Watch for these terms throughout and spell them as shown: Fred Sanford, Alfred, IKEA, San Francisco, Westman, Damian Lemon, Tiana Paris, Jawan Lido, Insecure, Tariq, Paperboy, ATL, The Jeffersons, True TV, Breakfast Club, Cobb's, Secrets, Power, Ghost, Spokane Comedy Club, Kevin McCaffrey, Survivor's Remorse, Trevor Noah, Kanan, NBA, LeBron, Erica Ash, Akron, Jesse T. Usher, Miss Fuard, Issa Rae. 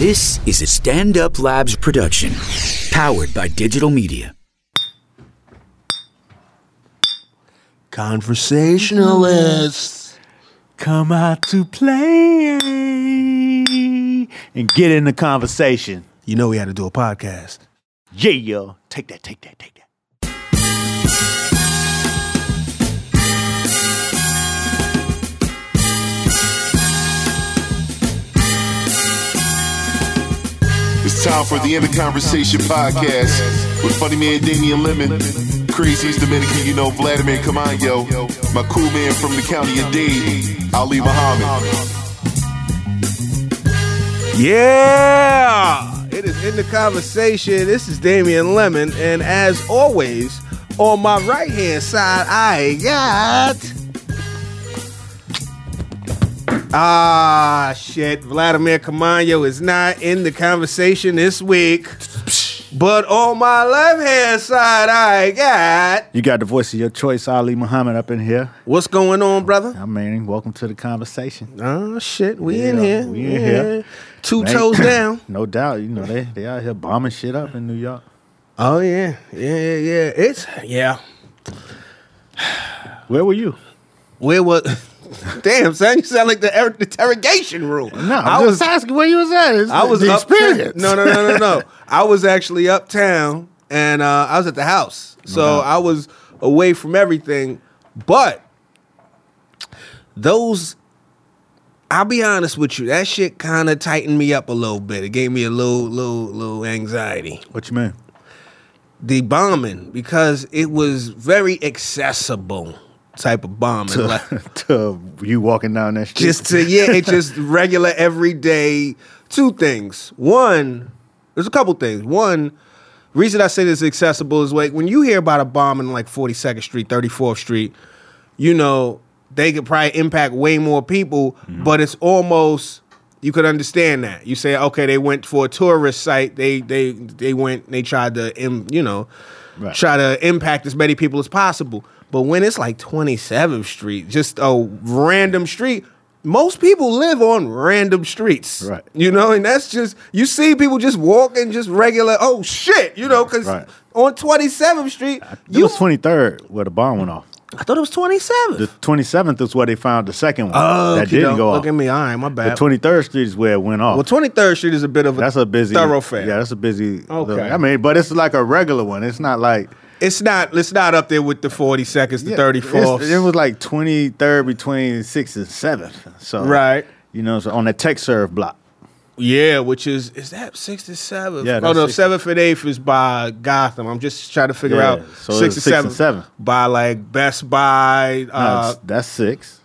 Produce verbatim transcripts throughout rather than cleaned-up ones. This is a Stand Up Labs production, powered by digital media. Conversationalists, come out to play and get in the conversation. You know we had to do a podcast. Yeah, yo. Take that, take that, take that. It's time for the End of Conversation podcast with funny man Damian Lemon, crazy's Dominican, you know, Vladimir Kamanyo, my cool man from the county of Dade, Ali Muhammad. Yeah, it is End of Conversation. This is Damian Lemon, and as always, on my right hand side, I got. Ah, shit. Vladimir Kamanyo is not in the conversation this week. But on my left-hand side, I got... You got the voice of your choice, Ali Muhammad, up in here. What's going on, brother? I mean, welcome to the conversation. Oh, shit. We yeah, in here. We in yeah. here. Two they, toes down. No doubt. You know, they, they out here bombing shit up in New York. Oh, yeah. Yeah, yeah, yeah. It's... Yeah. Where were you? Where was... Damn, son, you sound like the er- interrogation room. No, I just was asking where you was at. It's I was the experience. Up- no, no, no, no, no. I was actually uptown, and uh, I was at the house, so mm-hmm. I was away from everything. But those, I'll be honest with you, that shit kind of tightened me up a little bit. It gave me a little, little, little anxiety. What you mean? The bombing, because it was very accessible. Type of bombing, to, like, to you walking down that street. Just to yeah, it's just regular everyday. Two things. One, there's a couple things. One, reason I say this is accessible is like when you hear about a bombing like forty-second Street, thirty-fourth Street, you know they could probably impact way more people, mm-hmm. but it's almost you could understand that. You say, okay, they went for a tourist site. They they they went. They tried to you know right. try to impact as many people as possible. But when it's like twenty-seventh Street, just a random street, most people live on random streets. Right. You know, and that's just, you see people just walking, just regular, oh shit, you know, because right. on twenty-seventh Street. I, it you, was twenty-third where the bomb went off. I thought it was twenty-seventh. The twenty-seventh is where they found the second one. Oh, that didn't know, go off. Look at me, all right, my bad. The twenty-third Street is where it went off. Well, twenty-third Street is a bit of a, that's a busy, thoroughfare. Yeah, that's a busy, okay. Little, I mean, but it's like a regular one. It's not like... It's not It's not up there with the forty-seconds, the yeah, thirty-fourth. It was like twenty-third between sixth and seventh. So, right. You know, so on the tech serve block. Yeah, which is, is that sixth and seventh? Yeah, oh, no, seventh and eighth is by Gotham. I'm just trying to figure yeah, out so sixth and seventh. Seven. By like Best Buy. Uh, no, that's six.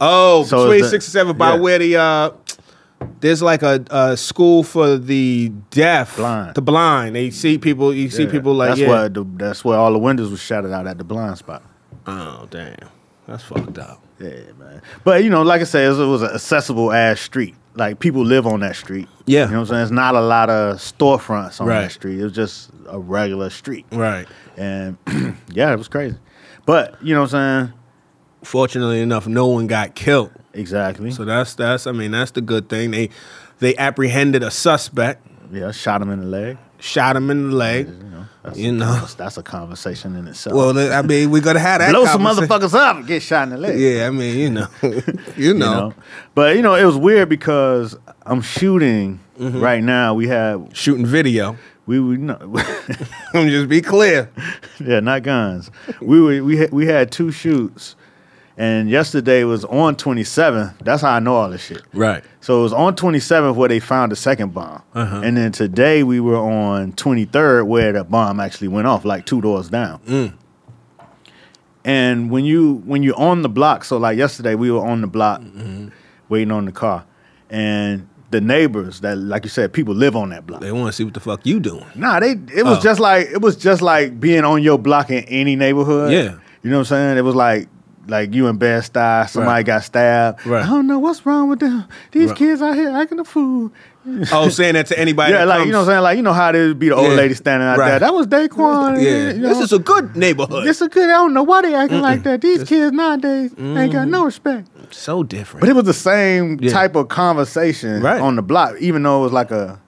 Oh, so between sixth and seventh by yeah. where the, uh, there's like a, a school for the deaf, blind. The blind. They see people. You see yeah. people like that's yeah. Where the, that's where all the windows were shouted out at the blind spot. Oh damn, that's fucked up. Yeah, man. But you know, like I said, it was, it was an accessible ass street. Like people live on that street. Yeah, you know what I'm saying. There's not a lot of storefronts on right. that street. It was just a regular street. Right. And yeah, it was crazy. But you know what I'm saying. Fortunately enough, no one got killed. Exactly. So that's that's. I mean, that's the good thing. They they apprehended a suspect. Yeah, shot him in the leg. Shot him in the leg. You know, that's, you know. that's, that's a conversation in itself. Well, I mean, we gotta have that. Blow some motherfuckers up and get shot in the leg. Yeah, I mean, you know, you know. You know. But you know, it was weird because I'm shooting mm-hmm. right now. We have shooting video. We would not. Just be clear. Yeah, not guns. We were we had, we had two shoots. And yesterday was on twenty-seventh. That's how I know all this shit. Right. So it was on twenty-seventh where they found the second bomb. Uh-huh. And then today we were on twenty-third where the bomb actually went off, like two doors down. Mm. And when, you, when you're on the block, so like yesterday we were on the block mm-hmm. waiting on the car. And the neighbors that, like you said, people live on that block. They want to see what the fuck you doing. Nah, they, it was oh. just like it was just like being on your block in any neighborhood. Yeah. You know what I'm saying? It was like... Like you in Bed-Stuy, somebody right. got stabbed. Right. I don't know what's wrong with them. These right. kids out here acting a fool. Oh, saying that to anybody. Yeah, that like comes. You know what I'm saying? Like, you know how there would be the old yeah. lady standing out right. there. That was Daquan. Yeah. You know, this is a good neighborhood. This is a good. I don't know why they acting Mm-mm. like that. These this, kids nowadays mm-hmm. ain't got no respect. So different. But it was the same yeah. type of conversation right. on the block, even though it was like a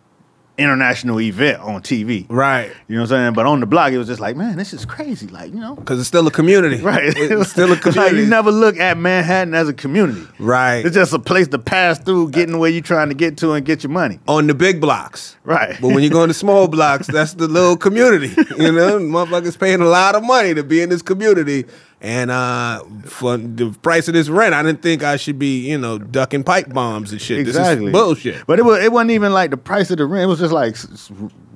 international event on T V. Right. You know what I'm saying? But on the block, it was just like, man, this is crazy. Like, you know. Because it's still a community. Right. It's, it's still a community. Like, you never look at Manhattan as a community. Right. It's just a place to pass through, getting where you're trying to get to and get your money. On the big blocks. Right. But when you go into small blocks, that's the little community. You know, motherfuckers paying a lot of money to be in this community. And uh, for the price of this rent, I didn't think I should be, you know, ducking pipe bombs and shit. Exactly. This is bullshit. But it, was, it wasn't even like the price of the rent. It was just like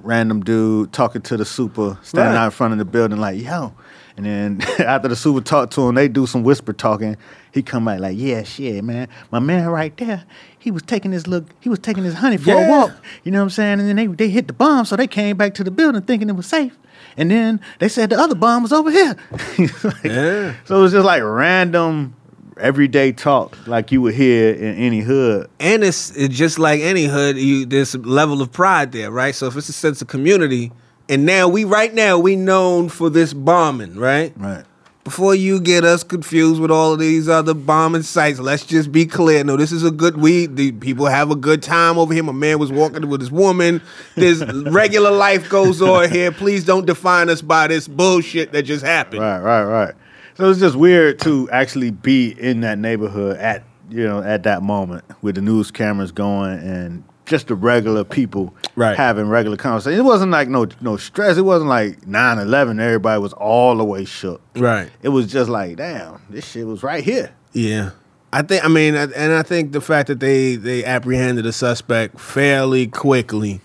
random dude talking to the super, standing right. out in front of the building like, yo. And then after the super talked to him, they do some whisper talking. He come out like, yeah, shit, man. My man right there, he was taking his look, he was taking his honey for yeah. a walk. You know what I'm saying? And then they, they hit the bomb, so they came back to the building thinking it was safe. And then they said the other bomb was over here. Like, yeah. So it was just like random, everyday talk like you would hear in any hood. And it's, it's just like any hood, you, there's a level of pride there, right? So if it's a sense of community, and now we, right now, we known for this bombing, right? Right. Before you get us confused with all of these other bombing sites, let's just be clear. No, this is a good week. The people have a good time over here. My man was walking with his woman. This regular life goes on here. Please don't define us by this bullshit that just happened. Right, right, right. So it's just weird to actually be in that neighborhood at, you know, at that moment with the news cameras going and just the regular people right. having regular conversations. It wasn't like no no stress. It wasn't like nine eleven. Everybody was all the way shook. Right. It was just like, damn, this shit was right here. Yeah. I think, I mean, and I think the fact that they, they apprehended a suspect fairly quickly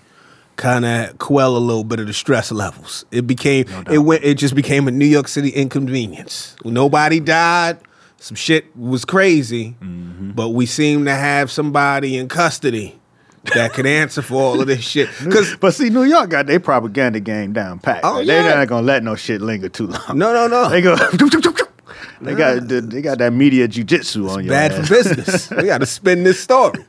kind of quell a little bit of the stress levels. It became, no doubt. it went, it just became a New York City inconvenience. Nobody died. Some shit was crazy, mm-hmm. but we seem to have somebody in custody that could answer for all of this shit. But see, New York got their propaganda game down packed. Oh, like, yeah. They're not going to let no shit linger too long. No, no, no. They go... They got they got that media jujitsu on you. Bad ass. For business. We got to spin this story.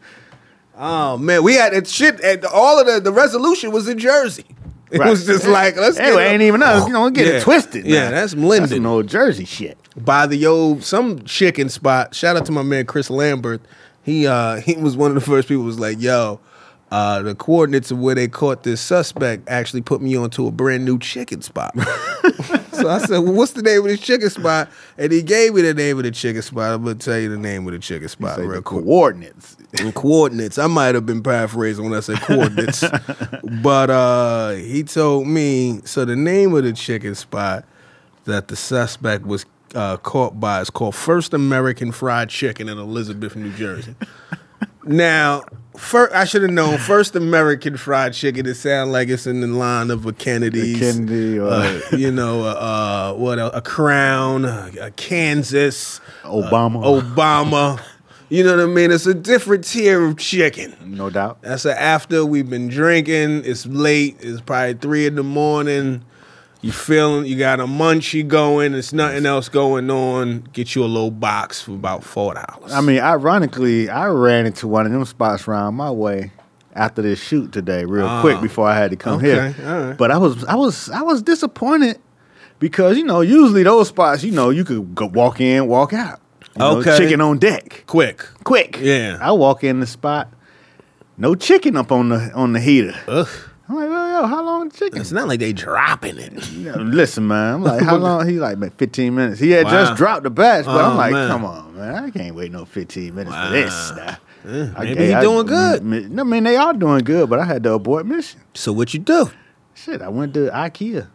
Oh, man. We had that shit. And all of the, the resolution was in Jersey. It right. was just like, let's anyway, get it. Ain't even us. You know, get yeah. it twisted. Yeah, man. That's Linden. That's some old Jersey shit. By the old, some chicken spot. Shout out to my man, Chris Lambert. He uh, he was one of the first people who was like, yo, uh, the coordinates of where they caught this suspect actually put me onto a brand new chicken spot. So I said, well, what's the name of this chicken spot? And he gave me the name of the chicken spot. I'm going to tell you the name of the chicken spot real quick. Coordinates. And coordinates. I might have been paraphrasing when I said coordinates. But uh, he told me, so the name of the chicken spot that the suspect was Uh, caught by. It's called First American Fried Chicken in Elizabeth, New Jersey. Now, fir- I should have known First American Fried Chicken. It sounds like it's in the line of a Kennedy's, a Kennedy, or uh, you know, uh, what a, a Crown, a, a Kansas, Obama, uh, Obama. You know what I mean? It's a different tier of chicken, no doubt. That's a, after we've been drinking. It's late. It's probably three in the morning. You feeling, you got a munchie going, there's nothing else going on, get you a little box for about four dollars. I mean, ironically, I ran into one of them spots around my way after this shoot today real uh, quick before I had to come okay, here. All right. But I was I was, I was disappointed because, you know, usually those spots, you know, you could go walk in, walk out. You okay. know, chicken on deck. Quick. Quick. Yeah. I walk in the spot, no chicken up on the on the heater. Ugh. I'm like, well, yo, how long the chicken? It's not like they dropping it. Yeah, listen, man. I'm like, how long? He like, man, fifteen minutes. He had wow. just dropped the batch, but oh, I'm like, man. Come on, man. I can't wait no fifteen minutes wow. for this. Nah. Yeah, I, maybe I, he doing I, good. I, I mean, they are doing good, but I had to abort mission. So what you do? Shit, I went to IKEA.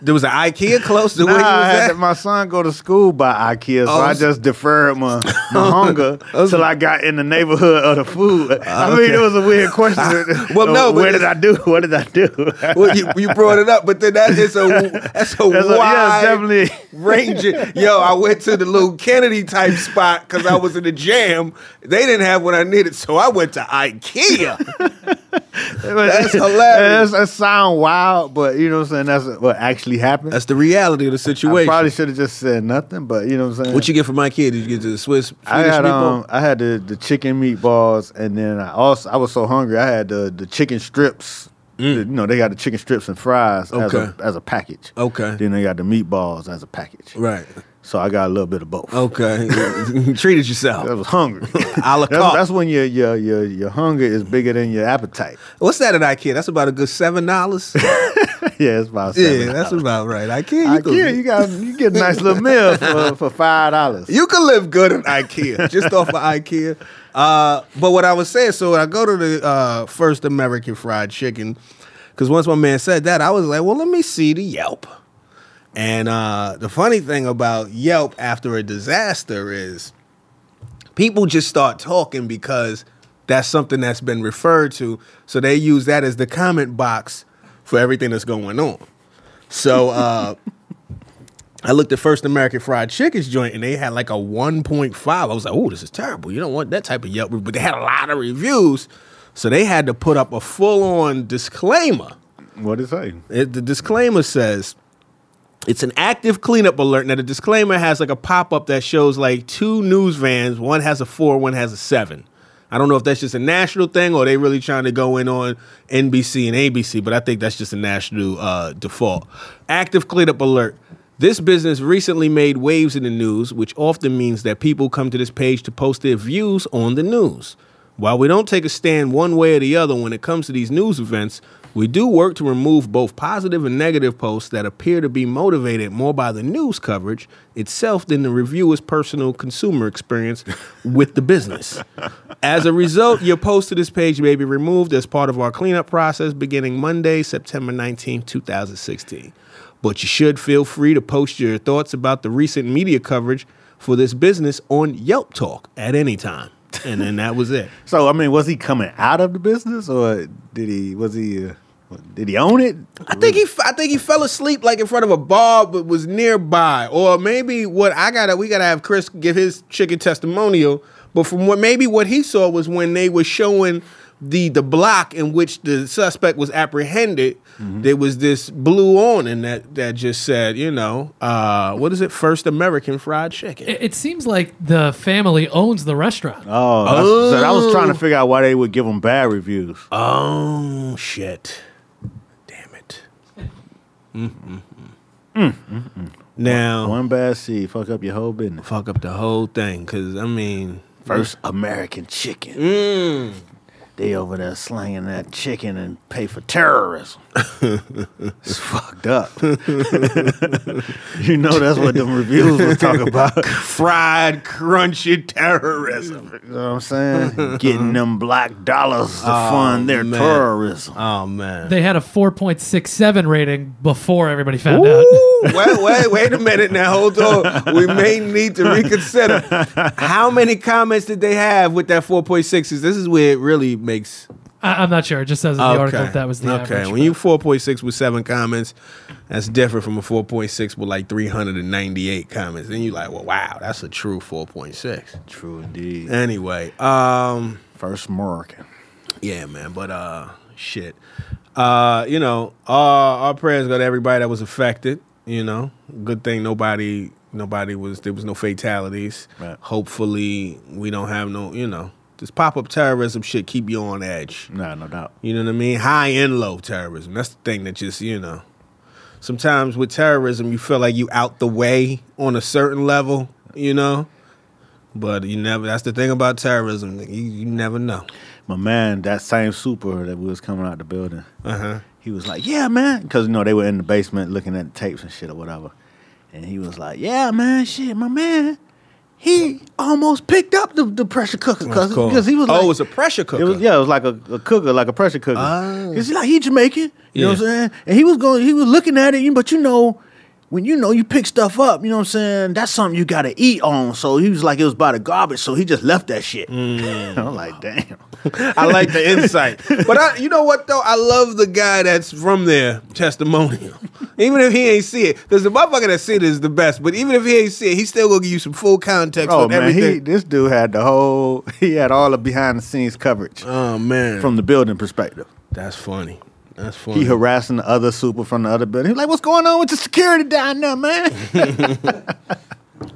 There was an IKEA close to nah, where you was I had at? My son go to school by IKEA, so oh, I just deferred my, my hunger until I got in the neighborhood of the food. Uh, I mean, okay. It was a weird question. I, well, so no, but where did I do? What did I do? Well, you, you brought it up, but then that is a that's a that's wide yeah, range. Yo, I went to the little Kennedy type spot because I was in the jam. They didn't have what I needed, so I went to IKEA. That's hilarious. That sound wild, but you know what I'm saying? That's what actually happened. That's the reality of the situation. I probably should have just said nothing, but you know what I'm saying? What you get from my kid? Did you get the Swiss Swedish I had, meatball? Um, I had the, the chicken meatballs, and then I also I was so hungry, I had the, the chicken strips. Mm. The, you know, they got the chicken strips and fries okay. as, a, as a package. Okay. Then they got the meatballs as a package. Right. So I got a little bit of both. Okay. Treated yourself. I was hungry. A la carte. That's, that's when your, your your your hunger is bigger than your appetite. What's that at IKEA? That's about a good seven dollars. Yeah, it's about seven dollars. Yeah, that's about right. IKEA, you, IKEA, you got you get a nice little meal for, for five dollars. You can live good at IKEA, just off of IKEA. Uh, but what I was saying, so I go to the uh, First American Fried Chicken, because once my man said that, I was like, well, let me see the Yelp. And uh, the funny thing about Yelp after a disaster is people just start talking because that's something that's been referred to. So they use that as the comment box for everything that's going on. So uh, I looked at First American Fried Chicken's joint, and they had like a one point five. I was like, oh, this is terrible. You don't want that type of Yelp. But they had a lot of reviews, so they had to put up a full-on disclaimer. What did it say? It, the disclaimer says, it's an active cleanup alert. Now, the disclaimer has like a pop-up that shows like two news vans. One has a four, one has a seven. I don't know if that's just a national thing or they really trying to go in on N B C and A B C, but I think that's just a national uh, default. Active cleanup alert. This business recently made waves in the news, which often means that people come to this page to post their views on the news. While we don't take a stand one way or the other when it comes to these news events, we do work to remove both positive and negative posts that appear to be motivated more by the news coverage itself than the reviewer's personal consumer experience with the business. As a result, your post to this page may be removed as part of our cleanup process beginning Monday, September nineteenth, two thousand sixteen. But you should feel free to post your thoughts about the recent media coverage for this business on Yelp Talk at any time. And then that was it. So I mean, was he coming out of the business, or did he? Was he? Uh, did he own it? I think he. I think he fell asleep like in front of a bar, but was nearby, or maybe what I gotta. We gotta have Chris give his chicken testimonial. But from what maybe what he saw was when they were showing the the block in which the suspect was apprehended. Mm-hmm. There was this blue awning that that just said, you know, uh, what is it? First American Fried Chicken. It, it seems like the family owns the restaurant. Oh, oh. So I was trying to figure out why they would give them bad reviews. Oh shit! Damn it! Mm-mm. Mm-mm. Now one bad seed fuck up your whole business. Fuck up the whole thing, because I mean, First American Chicken. Mm. They over there slinging that chicken and pay for terrorism. It's fucked up. You know that's what them reviews were talking about. Fried, crunchy terrorism. You know what I'm saying? Getting them black dollars to oh, fund their man. terrorism. Oh, man. They had a four point six seven rating before everybody found Ooh, out. wait, wait, wait a minute now. Hold on. We may need to reconsider. How many comments did they have with that four point six? This is where it really makes I, I'm not sure. It just says in the okay. article that, that was the okay. average. Okay, when you four point six with seven comments, that's different from a four point six with like three hundred ninety-eight comments. Then you like, well, wow, that's a true four point six. True indeed. Anyway, um, First American. Yeah, man. But uh, shit, uh, you know, our, our prayers go to everybody that was affected. You know, good thing nobody, nobody was. There was no fatalities. Right. Hopefully, we don't have no. You know. This pop-up terrorism shit keep you on edge. Nah, no doubt. You know what I mean? High and low terrorism. That's the thing that just, you know. Sometimes with terrorism, you feel like you out the way on a certain level, you know? But you never, that's the thing about terrorism. You, you never know. My man, that same super that we was coming out the building, uh-huh. He was like, yeah, man. Because, you know, they were in the basement looking at the tapes and shit or whatever. And he was like, yeah, man, shit, my man. He almost picked up the, the pressure cooker because cool. he was like... Oh, it was a pressure cooker. It was, yeah, it was like a, a cooker, like a pressure cooker. Oh. He's like, he Jamaican, you yeah. know what I'm saying? And he was going, he was looking at it, but you know, when you know you pick stuff up, you know what I'm saying? That's something you got to eat on. So he was like, it was by the garbage, so he just left that shit. Mm. I'm like, damn. I like the insight. But I, you know what, though? I love the guy that's from there, testimonial. Even if he ain't see it, because the motherfucker that see it is the best. But even if he ain't see it, he's still gonna give you some full context oh, on man, everything. He, this dude had the whole, he had all the behind the scenes coverage. Oh man, from the building perspective. That's funny. That's funny. He harassing the other super from the other building. He's like, "What's going on with the security down there, man?"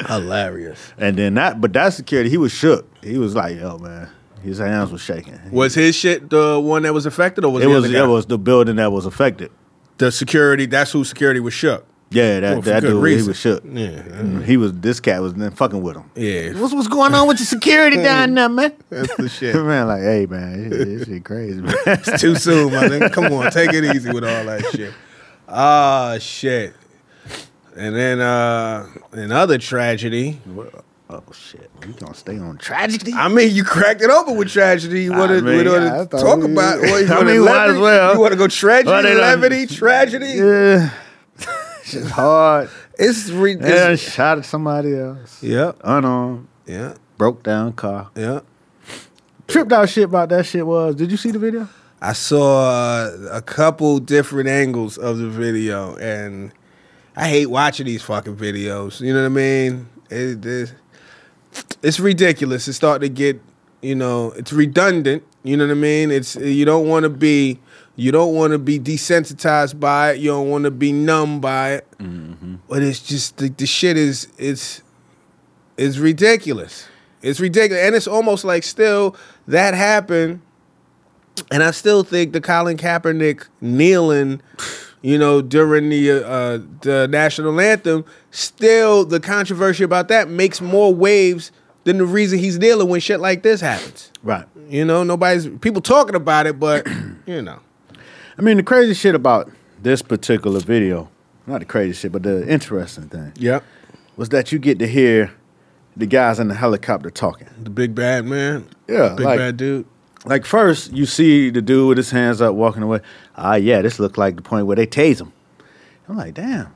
Hilarious. And then that, but that security, he was shook. He was like, "Yo, man." His hands were shaking. Was his shit the one that was affected, or was it the was, other guy? It was the building that was affected. The security, that's who security was shook. Yeah, that, well, that dude, reason. he was shook. Yeah, mm-hmm. he was. This cat was fucking with him. Yeah, what's what's going on with your security down there, man? That's the shit, man. Like, hey, man, this, this shit crazy, man. It's too soon, my nigga. Come on, take it easy with all that shit. Ah, shit. And then uh, another tragedy. Oh shit, you gonna stay on tragedy? I mean, you cracked it open with tragedy. You wanna, I mean, wanna talk we, about? Well, you I mean, might as well. You wanna go tragedy, levity, like, tragedy? Yeah. It's hard. It's re- yeah, shot at somebody else. Yeah, unarmed. Yeah, broke down car. Yeah, tripped out shit about that shit was. Did you see the video? I saw uh, a couple different angles of the video, and I hate watching these fucking videos. You know what I mean? It, it, it's ridiculous. It's starting to get, you know, it's redundant. You know what I mean? It's you don't want to be. You don't want to be desensitized by it. You don't want to be numb by it. Mm-hmm. But it's just, the, the shit is, it's it's ridiculous. It's ridiculous. And it's almost like still that happened. And I still think the Colin Kaepernick kneeling, you know, during the, uh, the National Anthem, still the controversy about that makes more waves than the reason he's kneeling when shit like this happens. Right. You know, nobody's, people talking about it, but, you know. I mean, the crazy shit about this particular video, not the crazy shit, but the interesting thing, yep, was that you get to hear the guys in the helicopter talking. The big bad man. Yeah. The big like, bad dude. Like, first, you see the dude with his hands up walking away. Ah, uh, yeah, this looked like the point where they tase him. I'm like, damn.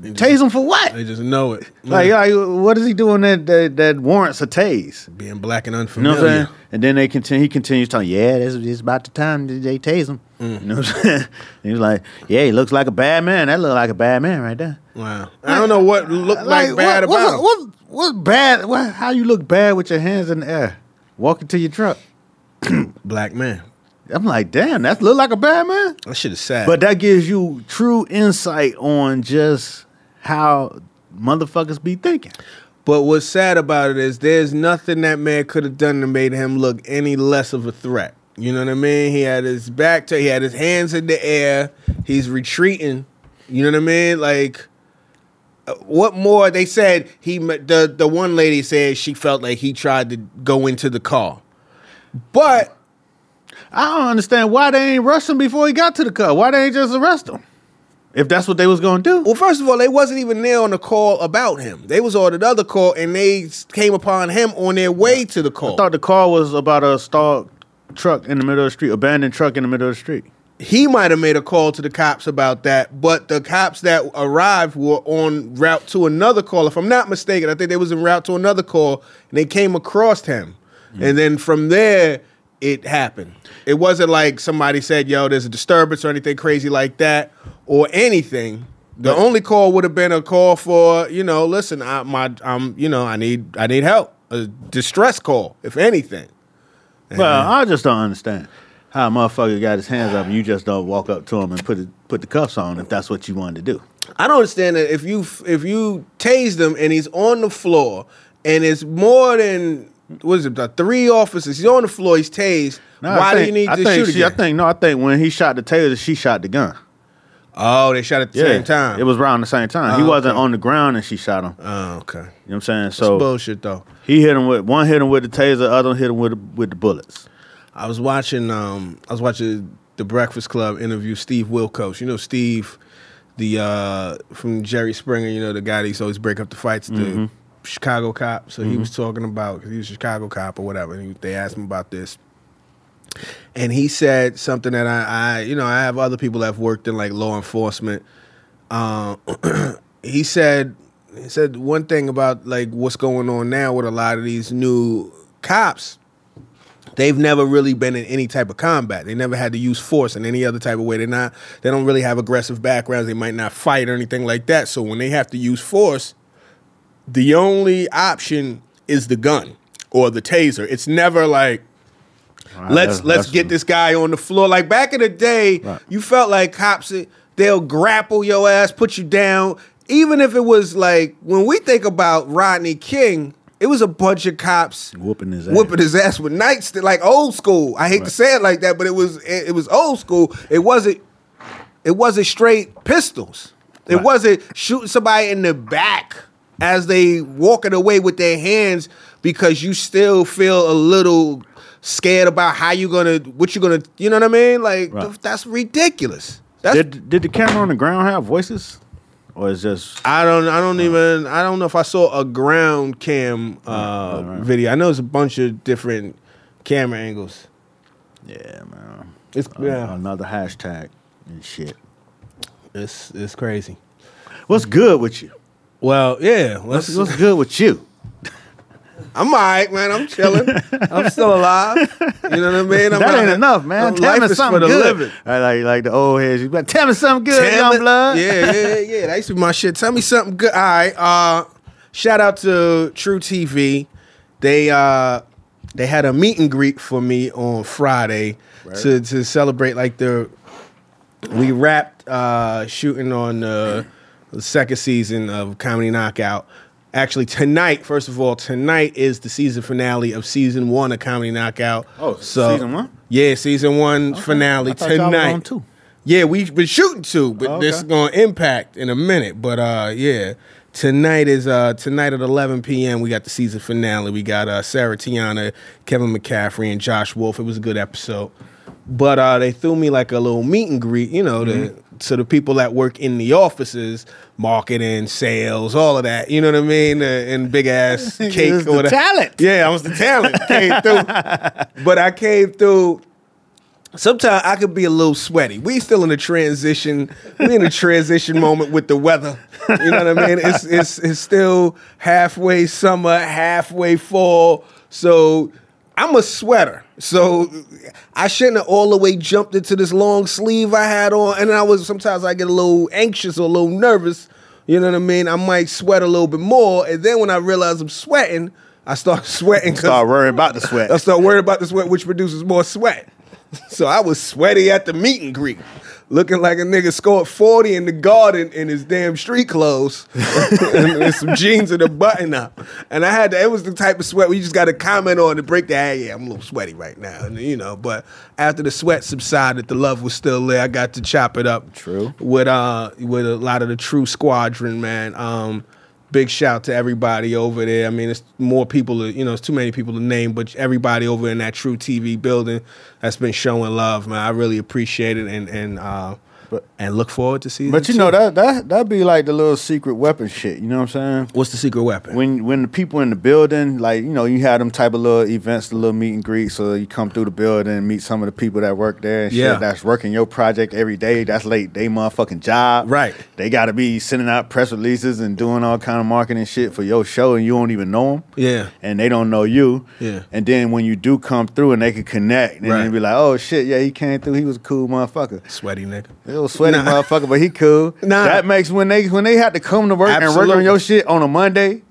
Just, tase him for what? They just know it. Like, like what is he doing that, that that warrants a tase? Being black and unfamiliar. You know what I'm saying? And then they continue. He continues talking. Yeah, this is about the time they tase him. Mm. You know what I'm saying? He was like, yeah, he looks like a bad man. That looked like a bad man right there. Wow. Like, I don't know what looked like, like bad what, about what, him. What, what bad? What, how you look bad with your hands in the air, walking to your truck? Black man. I'm like, damn, that look like a bad man? That shit is sad. But that gives you true insight on just how motherfuckers be thinking. But what's sad about it is there's nothing that man could have done to make him look any less of a threat. You know what I mean? He had his back to, he had his hands in the air. He's retreating. You know what I mean? Like, what more? They said, he. the, the one lady said she felt like he tried to go into the car. But I don't understand why they ain't rushed him before he got to the car. Why they ain't just arrest him? If that's what they was going to do. Well, first of all, they wasn't even there on the call about him. They was on another call, and they came upon him on their way to the call. I thought the call was about a stalled truck in the middle of the street, abandoned truck in the middle of the street. He might have made a call to the cops about that, but the cops that arrived were on route to another call. If I'm not mistaken, I think they was en route to another call, and they came across him. Mm-hmm. And then from there, it happened. It wasn't like somebody said, yo, there's a disturbance or anything crazy like that or anything. The but, only call would have been a call for, you know, listen, I my I'm you know, I need I need help. A distress call, if anything. And well, I just don't understand how a motherfucker got his hands up and you just don't walk up to him and put it, put the cuffs on if that's what you wanted to do. I don't understand that if you if you tased him and he's on the floor and it's more than What is it? The three officers. He's on the floor. He's tased. No, Why think, do you need to shoot she, again? I think no. I think when he shot the taser, she shot the gun. Oh, they shot at the yeah, same time. It was around the same time. Oh, he wasn't okay. on the ground, and she shot him. Oh, okay. You know what I'm saying? So that's bullshit though. He hit him with one. Hit him with the taser. The other hit him with the, with the bullets. I was watching. Um, I was watching the Breakfast Club interview. Steve Wilkos. You know Steve, the uh, from Jerry Springer. You know the guy that used to always break up the fights. Mm-hmm. The, Chicago cop, so mm-hmm. he was talking about, because he was a Chicago cop or whatever, and he, they asked him about this, and he said something that I, I you know, I have other people that have worked in, like, law enforcement. Um, he said, he said one thing about, like, what's going on now with a lot of these new cops, they've never really been in any type of combat. They never had to use force in any other type of way. They're not, they don't really have aggressive backgrounds. They might not fight or anything like that, so when they have to use force, the only option is the gun or the taser. It's never like, right, let's that's, let's that's get true. this guy on the floor. Like back in the day, right. you felt like cops, they'll grapple your ass, put you down. Even if it was like, when we think about Rodney King, it was a bunch of cops whooping his ass, whooping his ass with nightsticks, like old school. I hate right. to say it like that, but it was it, it was old school. It wasn't it wasn't straight pistols. It right. wasn't shooting somebody in the back as they walking away with their hands because you still feel a little scared about how you're gonna, what you're gonna, you know what I mean? Like right. th- that's ridiculous. That's, did did the camera on the ground have voices? Or it's just I don't I don't uh, even I don't know if I saw a ground cam uh, right, right, right. video. I know it's a bunch of different camera angles. Yeah, man. It's uh, yeah. another hashtag and shit. It's it's crazy. What's good with you? Well, yeah. What's what's good with you? I'm all right, man. I'm chilling. I'm still alive. You know what I mean? I'm that ain't here. Enough, man. Tell me something for good. The living. I like, like the old heads. You better tell me something good, tell young it. Blood. Yeah, yeah, yeah. That used to be my shit. Tell me something good. All right. Uh, shout out to True T V. They uh, they had a meet and greet for me on Friday right. to to celebrate like the we wrapped uh, shooting on uh, the second season of Comedy Knockout. Actually, tonight, first of all, tonight is the season finale of season one of Comedy Knockout. Oh, so, season one? Yeah, season one okay. finale I tonight. Y'all were on two. Yeah, we've been shooting two, but oh, okay. this is going to impact in a minute. But uh, yeah, tonight is uh, tonight at eleven p.m. we got the season finale. We got uh, Sarah Tiana, Kevin McCaffrey, and Josh Wolf. It was a good episode. But uh, they threw me like a little meet and greet, you know, mm-hmm. to, to the people that work in the offices. Marketing, sales, all of that. You know what I mean? Uh, and big ass cake. It was or the that. Talent. Yeah, I was the talent. Came through. But I came through. Sometimes I could be a little sweaty. We still in a transition. We in a transition moment with the weather. You know what I mean? It's it's it's still halfway summer, halfway fall. So I'm a sweater, so I shouldn't have all the way jumped into this long sleeve I had on. And I was sometimes I get a little anxious or a little nervous. You know what I mean? I might sweat a little bit more, and then when I realize I'm sweating, I start sweating. Start worrying about the sweat. I start worrying about the sweat, which produces more sweat. So I was sweaty at the meet and greet, looking like a nigga scored forty in the garden in his damn street clothes and, and some jeans and a button up. And I had to, it was the type of sweat where you just got to comment on to break the, ah, yeah, I'm a little sweaty right now. And, you know, but after the sweat subsided, the love was still there. I got to chop it up True. with uh with a lot of the True Squadron, man. Um, big shout to everybody over there. I mean, it's more people, to, you know, it's too many people to name, but everybody over in that True T V building that's been showing love, man. I really appreciate it and and uh, but, and look forward to seeing. But you two. know that that that'd be like the little secret weapon shit. You know what I'm saying? What's the secret weapon? When when the people in the building, like you know, you have them type of little events, the little meet and greet. So you come through the building and meet some of the people that work there and yeah. shit. That's working your project every day. That's late. They motherfucking job. Right. They got to be sending out press releases and doing all kind of marketing shit for your show, and you don't even know them. Yeah. And they don't know you. Yeah. And then when you do come through, and they can connect, and right. be like, oh shit, yeah, he came through. He was a cool motherfucker. Sweaty nigga. It was sweaty nah. motherfucker, but he cool. Nah. That makes when they when they had to come to work Absolutely. and work on your shit on a Monday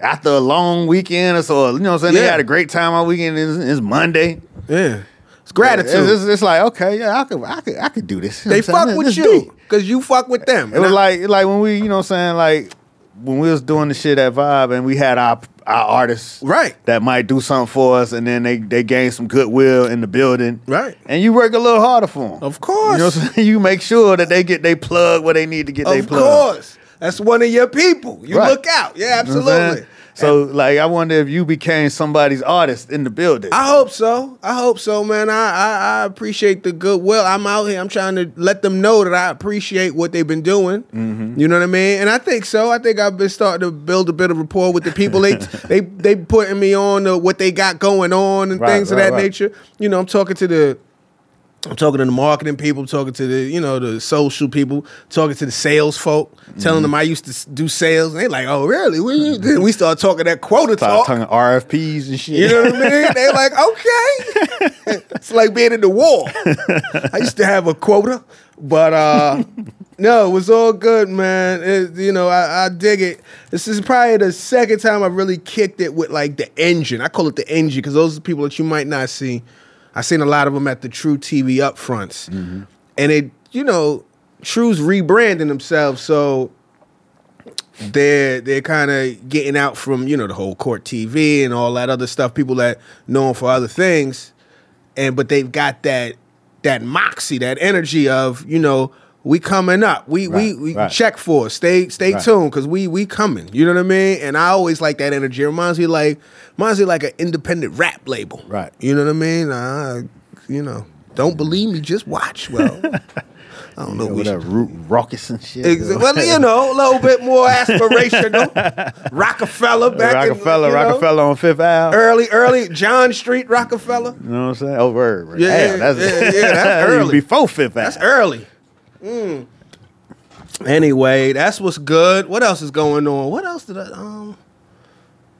after a long weekend or so. You know what I'm saying? Yeah. They had a great time all weekend. It's, it's Monday. Yeah, it's gratitude. It's, it's, it's like okay, yeah, I could I could I could do this. You know they fuck saying? with it's, you because you fuck with them. It was I, like like when we you know what I'm saying like when we was doing the shit at Vibe and we had our our artists right that might do something for us and then they they gain some goodwill in the building right and you work a little harder for them of course you know what I'm saying? You make sure that they get they plug where they need to get they plug of course that's one of your people you right. look out yeah absolutely you know so and, like I wonder if you became somebody's artist in the building. I hope so I hope so man I, I I appreciate the goodwill. I'm out here I'm trying to let them know that I appreciate what they've been doing. Mm-hmm. You know what I mean? And I think so I think I've been starting to build a bit of rapport with the people. They they they putting me on to what they got going on and right, things right, of that right. nature. You know I'm talking to the I'm talking to the marketing people, I'm talking to the, you know, the social people, talking to the sales folk, telling mm-hmm. them I used to do sales. And they like, oh, really? We, then we start talking that quota talk. Talking R F Ps and shit. You know what I mean? They're like, okay. It's like being in the war. I used to have a quota, but uh, no, it was all good, man. It, you know, I, I dig it. This is probably the second time I really kicked it with like the engine. I call it the engine because those are people that you might not see. I seen a lot of them at the True T V upfronts. Mm-hmm. And it, you know, True's rebranding themselves, so they're they're kind of getting out from, you know, the whole court T V and all that other stuff, people that know them for other things. And but they've got that that moxie, that energy of, you know, we coming up. We right, we, we right. check for it. Stay stay right. tuned because we we coming. You know what I mean? And I always like that energy. It reminds me like reminds me like an independent rap label. Right. You know what I mean? I, you know, don't believe me, just watch. Well, I don't know. You know, with that root raucous and shit. Exactly. Well, you know, a little bit more aspirational. Rockefeller back Rockefeller, in, you know, Rockefeller on Fifth Ave. Early, early John Street Rockefeller. You know what I'm saying? Over. Right? Yeah, yeah, that's, yeah, yeah, that's early. Before Fifth Ave. That's early. Mm. Anyway, that's what's good. What else is going on? What else did I um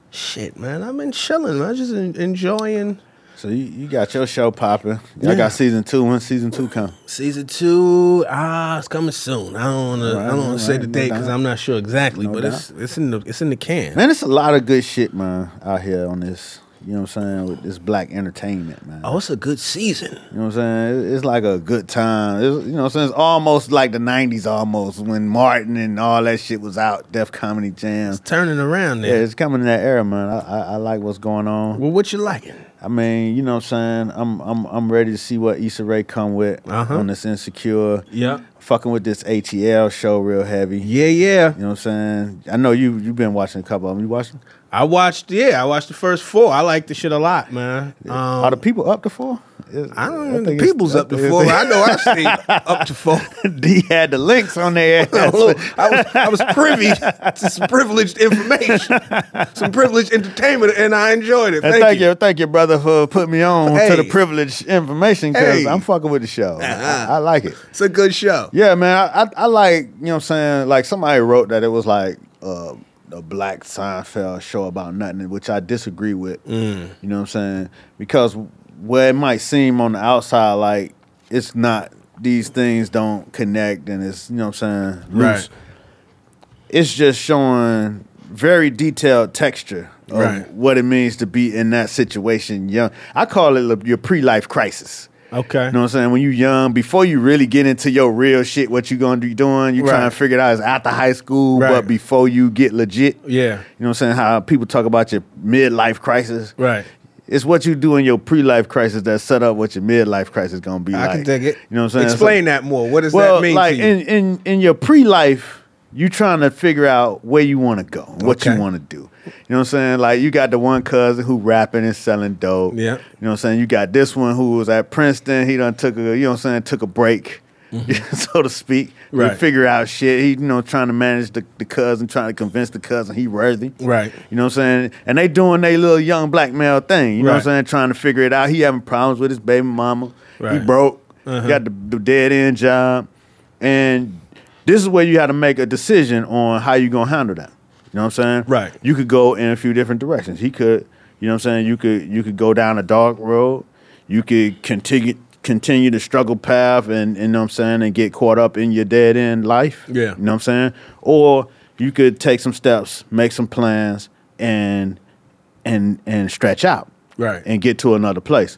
shit, man? I've been chilling. I just en- enjoying. So you, you got your show popping. Yeah. I got season two. When's season two come? Season two, ah, it's coming soon. I don't wanna, right, I don't wanna right, say the no date because I'm not sure exactly, no but doubt. it's it's in the it's in the can. Man, it's a lot of good shit, man, out here on this. You know what I'm saying? With this black entertainment, man. Oh, it's a good season. You know what I'm saying? It's like a good time. It's, you know what I'm saying? It's almost like the nineties almost when Martin and all that shit was out, Def Comedy Jam. It's turning around there. Yeah, it's coming in that era, man. I, I, I like what's going on. Well, what you liking? I mean, you know what I'm saying? I'm I'm I'm ready to see what Issa Rae come with uh-huh. on this Insecure. Yeah. Fucking with this A T L show real heavy. Yeah, yeah. You know what I'm saying? I know you, you've been watching a couple of them. You watching? I watched, yeah, I watched the first four. I like the shit a lot, man. Um, Are the people up to four? I don't know. The people's up, up to four. I know I stayed up to four. D had the links on their ass. I was, I was privy to some privileged information, some privileged entertainment, and I enjoyed it. Thank, thank you. you. Thank you, brother, for putting me on hey. to the privileged information because hey. I'm fucking with the show. Uh-huh. I, I like it. It's a good show. Yeah, man. I, I, I like, you know what I'm saying? Like somebody wrote that it was like, uh, a black Seinfeld show about nothing, which I disagree with. Mm. You know what I'm saying? Because where it might seem on the outside like it's not, these things don't connect and it's, you know what I'm saying, loose. Right. It's just showing very detailed texture of right. what it means to be in that situation young. I call it your pre-life crisis. Okay. You know what I'm saying? When you young, before you really get into your real shit, what you going to be doing, you right. trying to figure it out. It's after high school, right. but before you get legit. Yeah. You know what I'm saying? How people talk about your midlife crisis. Right. It's what you do in your pre-life crisis that set up what your midlife crisis is going to be I like. I can dig it. You know what I'm saying? Explain so, that more. What does well, that mean like to you? In, in, in your pre-life, you trying to figure out where you want to go, what okay. you want to do. You know what I'm saying? Like, you got the one cousin who rapping and selling dope. Yeah. You know what I'm saying? You got this one who was at Princeton. He done took a, you know what I'm saying, took a break, mm-hmm. so to speak. Right. To figure out shit. He, you know, trying to manage the, the cousin, trying to convince the cousin he worthy. Right. You know what I'm saying? And they doing their little young black male thing. You know right. what I'm saying? Trying to figure it out. He having problems with his baby mama. Right. He broke. Uh-huh. He got the, the dead end job. And this is where you have to make a decision on how you going to handle that. You know what I'm saying? Right. You could go in a few different directions. He could, you know what I'm saying? You could you could go down a dark road. You could continue continue the struggle path and, and you know what I'm saying, and get caught up in your dead end life. Yeah. You know what I'm saying? Or you could take some steps, make some plans, and and and stretch out. Right. And get to another place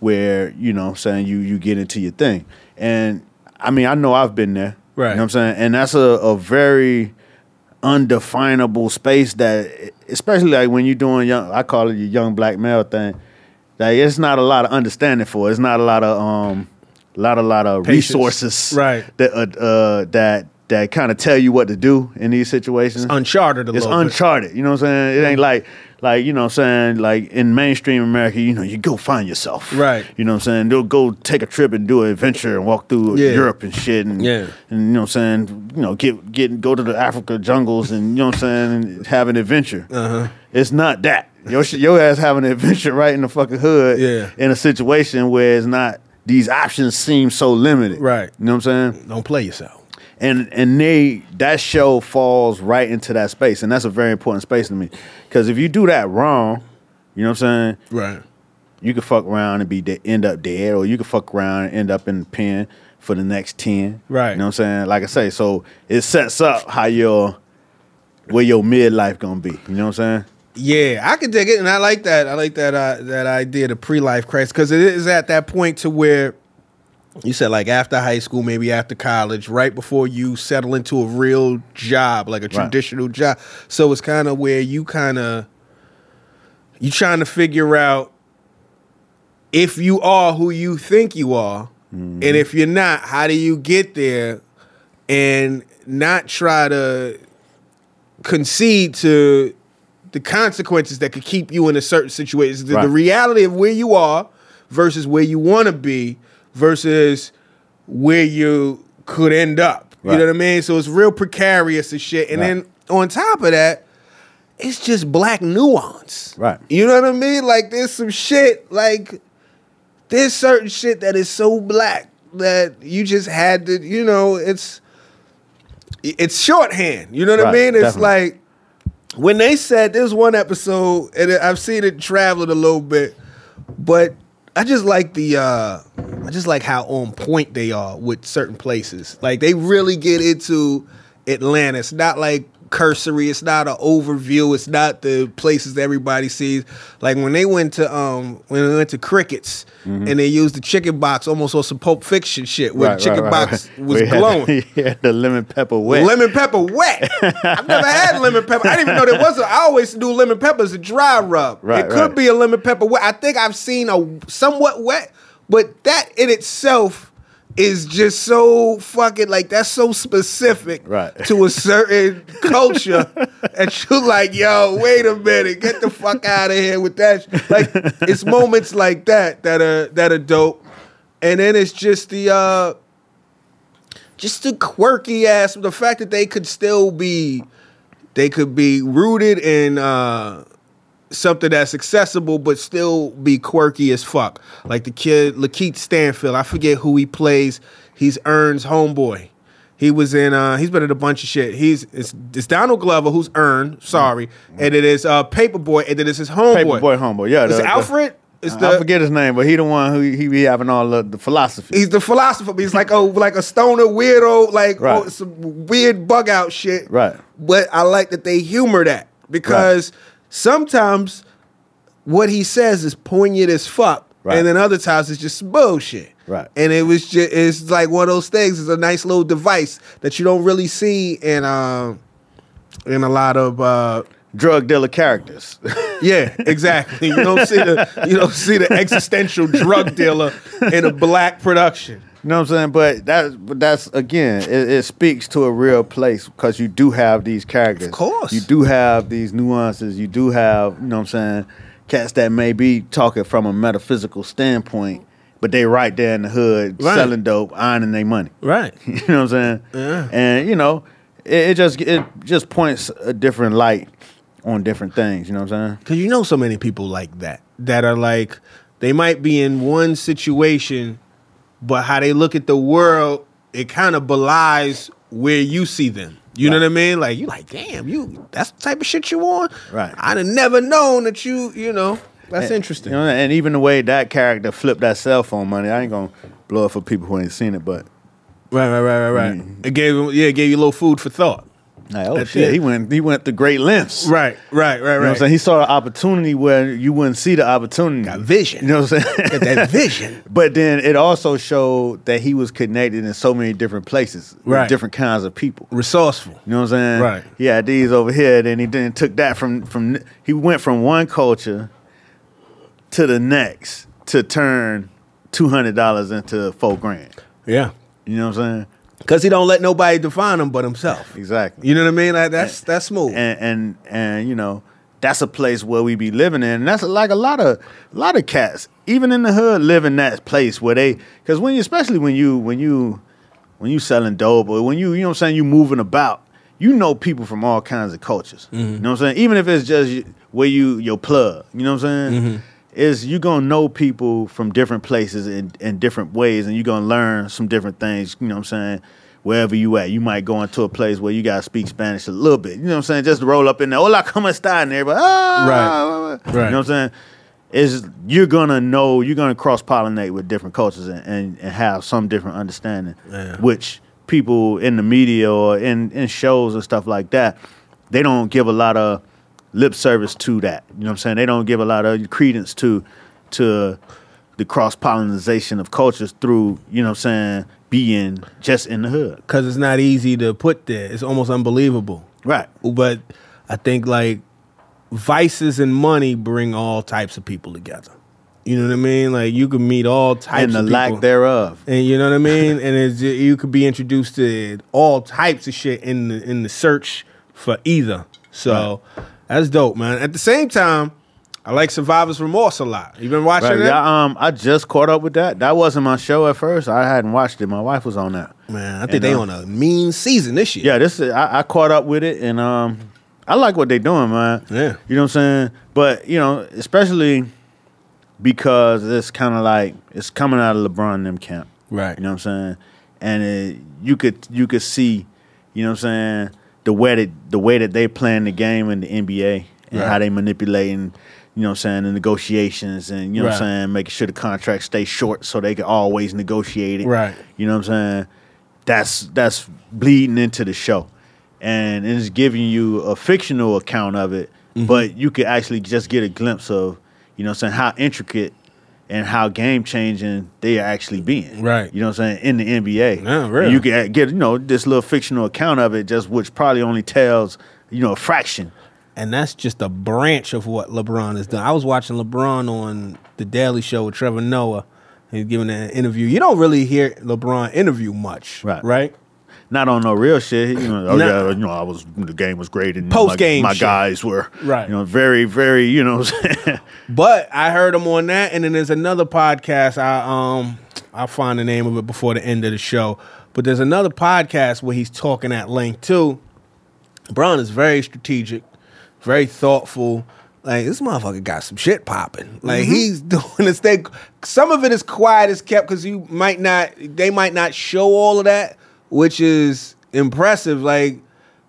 where, you know what I'm saying, you you get into your thing. And I mean, I know I've been there. Right. You know what I'm saying? And that's a, a very undefinable space that, especially like when you're doing young, I call it your young black male thing. Like it's not a lot of understanding for. It's not a lot of um, a lot a lot of Patience. resources, right? That uh, uh that that kind of tell you what to do in these situations. It's uncharted. A it's little uncharted. Bit. You know what I'm saying? It ain't like like you know what I'm saying. Like in mainstream America, you know, you go find yourself, right? You know what I'm saying? They'll go take a trip and do an adventure and walk through yeah. Europe and shit, and yeah. and you know what I'm saying. You know, get get go to the Africa jungles and you know what I'm saying, and have an adventure. Uh-huh. It's not that your your ass having an adventure right in the fucking hood, yeah. in a situation where it's not these options seem so limited, right? You know what I'm saying? Don't play yourself. And and they that show falls right into that space, and that's a very important space to me because if you do that wrong, you know what I'm saying? Right. You can fuck around and be de- end up dead, or you can fuck around and end up in the pen for the next ten. Right. You know what I'm saying? Like I say, so it sets up how your where your midlife gonna be. You know what I'm saying? Yeah, I can dig it, and I like that. I like that uh, that idea, the pre-life crisis, because it is at that point to where you said like after high school, maybe after college, right before you settle into a real job, like a traditional right. job. So it's kind of where you kind of you trying to figure out if you are who you think you are. Mm-hmm. And if you're not, how do you get there? and not try to concede to the consequences that could keep you in a certain situation. The, right. the reality of where you are versus where you want to be versus where you could end up. Right. You know what I mean? So it's real precarious and shit. And right. then on top of that, it's just black nuance. Right. You know what I mean? Like there's some shit, like there's certain shit that is so black that you just had to, you know, it's it's shorthand. You know what right, I mean? It's definitely. Like when they said there's one episode, and I've seen it traveling a little bit, but I just like the uh, I just like how on point they are with certain places. Like they really get into Atlanta. It's not like cursory. It's not an overview. It's not the places that everybody sees. Like when they went to um when they went to Crickets mm-hmm. and they used the chicken box almost on some Pulp Fiction shit where right, the chicken right, right, box right. was we glowing. Yeah, the lemon pepper wet. Lemon pepper wet. I've never had lemon pepper. I didn't even know there was. A, I always do lemon pepper as a dry rub. Right, it could right. be a lemon pepper wet. I think I've seen a somewhat wet, but that in itself. Is just so fucking like that's so specific right. to a certain culture, and you're like, yo, wait a minute, get the fuck out of here with that. Sh-. Like, it's moments like that that are that are dope, and then it's just the uh, just the quirky ass, the fact that they could still be, they could be rooted in. Uh, Something that's accessible but still be quirky as fuck. Like the kid Lakeith Stanfield, I forget who he plays. He's Ern's homeboy. He was in. Uh, he's been in a bunch of shit. He's it's, it's Donald Glover who's Ern. Sorry, mm-hmm. and it is uh, Paperboy, and then it's his homeboy. Paperboy homeboy. Yeah, the, it's the, Alfred. It's the, I forget his name, but he the one who he be having all the, the philosophy. He's the philosopher. But he's like oh, like a stoner weirdo, like right. oh, some weird bug out shit. Right. But I like that they humor that because. Right. Sometimes what he says is poignant as fuck, right. and then other times it's just bullshit. Right. And it was just it's like one of those things. It's a nice little device that you don't really see in um in a lot of uh, drug dealer characters. Yeah, exactly. You don't see the you don't see the existential drug dealer in a black production. You know what I'm saying? But that, but that's again, it, it speaks to a real place because you do have these characters. Of course. You do have these nuances. You do have, you know what I'm saying, cats that may be talking from a metaphysical standpoint, but they right there in the hood right. selling dope, earning their money. Right. You know what I'm saying? Yeah. And, you know, it, it just it just points a different light on different things. You know what I'm saying? Because you know so many people like that, that are like, they might be in one situation, but how they look at the world, it kind of belies where you see them. You right. know what I mean? Like, you like, damn, you that's the type of shit you want? Right. I'd have never known that you, you know, that's and, interesting. You know, and even the way that character flipped that cell phone money, I ain't going to blow it for people who ain't seen it, but. Right, right, right, right, right. Mm. It gave him, yeah, it gave you a little food for thought. Like, oh, That's shit, it. he went he went to great lengths. Right, right, right, right. You know what I'm saying? He saw an opportunity where you wouldn't see the opportunity. Got vision. You know what I'm saying? Got that vision. But then it also showed that he was connected in so many different places. Right. With different kinds of people. Resourceful. You know what I'm saying? Right. He had these over here, then he then took that from, from, he went from one culture to the next to turn two hundred dollars into four grand. Yeah. You know what I'm saying? Because he don't let nobody define him but himself. Exactly. You know what I mean? Like that's and, that's smooth. And, and and you know, that's a place where we be living in. And that's like a lot of a lot of cats, even in the hood, live in that place where they because when you especially when you when you when you selling dope or when you you know what I'm saying, you moving about, you know people from all kinds of cultures. Mm-hmm. You know what I'm saying? Even if it's just where you your plug, you know what I'm saying? Mm-hmm. Is you're going to know people from different places in, in different ways, and you're going to learn some different things, you know what I'm saying, wherever you at. You might go into a place where you got to speak Spanish a little bit, you know what I'm saying, just roll up in there, hola, como esta, and everybody, ah, right. right. You know what I'm saying? Is you're going to know, you're going to cross-pollinate with different cultures and, and, and have some different understanding, yeah. which people in the media or in, in shows and stuff like that, they don't give a lot of lip service to that. You know what I'm saying? They don't give a lot of credence to to the cross-pollinization of cultures through, you know what I'm saying, being just in the hood. Because it's not easy to put there. It's almost unbelievable. Right. But I think, like, vices and money bring all types of people together. You know what I mean? Like, you could meet all types and the of people. Lack thereof. And you know what I mean? And it's, you could be introduced to all types of shit in the, in the search for either. So right. That's dope, man. At the same time, I like Survivor's Remorse a lot. You been watching right. that? Yeah, um, I just caught up with that. That wasn't my show at first. I hadn't watched it. My wife was on that. Man, I think and, they um, on a mean season this year. Yeah, this is, I, I caught up with it, and um, I like what they doing, man. Yeah. You know what I'm saying? But, you know, especially... because it's kind of like it's coming out of LeBron and them camp, right? You know what I'm saying, and it, you could you could see, you know what I'm saying, the way that the way that they playing the game in the N B A and right. how they manipulating, you know what I'm saying, the negotiations and you know right. what I'm saying, making sure the contracts stay short so they can always negotiate it, right? You know what I'm saying? That's that's bleeding into the show, and it's giving you a fictional account of it, mm-hmm. but you could actually just get a glimpse of. You know what I'm saying? How intricate and how game changing they are actually being. Right. You know what I'm saying? In the N B A. Yeah, really. You can get, you know, this little fictional account of it, just which probably only tells, you know, a fraction. And that's just a branch of what LeBron has done. I was watching LeBron on The Daily Show with Trevor Noah. He's giving an interview. You don't really hear LeBron interview much. Right. Right? Not on no real shit. You know, oh, yeah, you know, I was the game was great and post game my, my guys were right. you know, very, very, you know what I'm saying? But I heard him on that, and then there's another podcast. I um I'll find the name of it before the end of the show. But there's another podcast where he's talking at length too. LeBron is very strategic, very thoughtful. Like, this motherfucker got some shit popping. Like, mm-hmm. he's doing this thing. Some of it is quiet as kept because you might not they might not show all of that. Which is impressive. Like,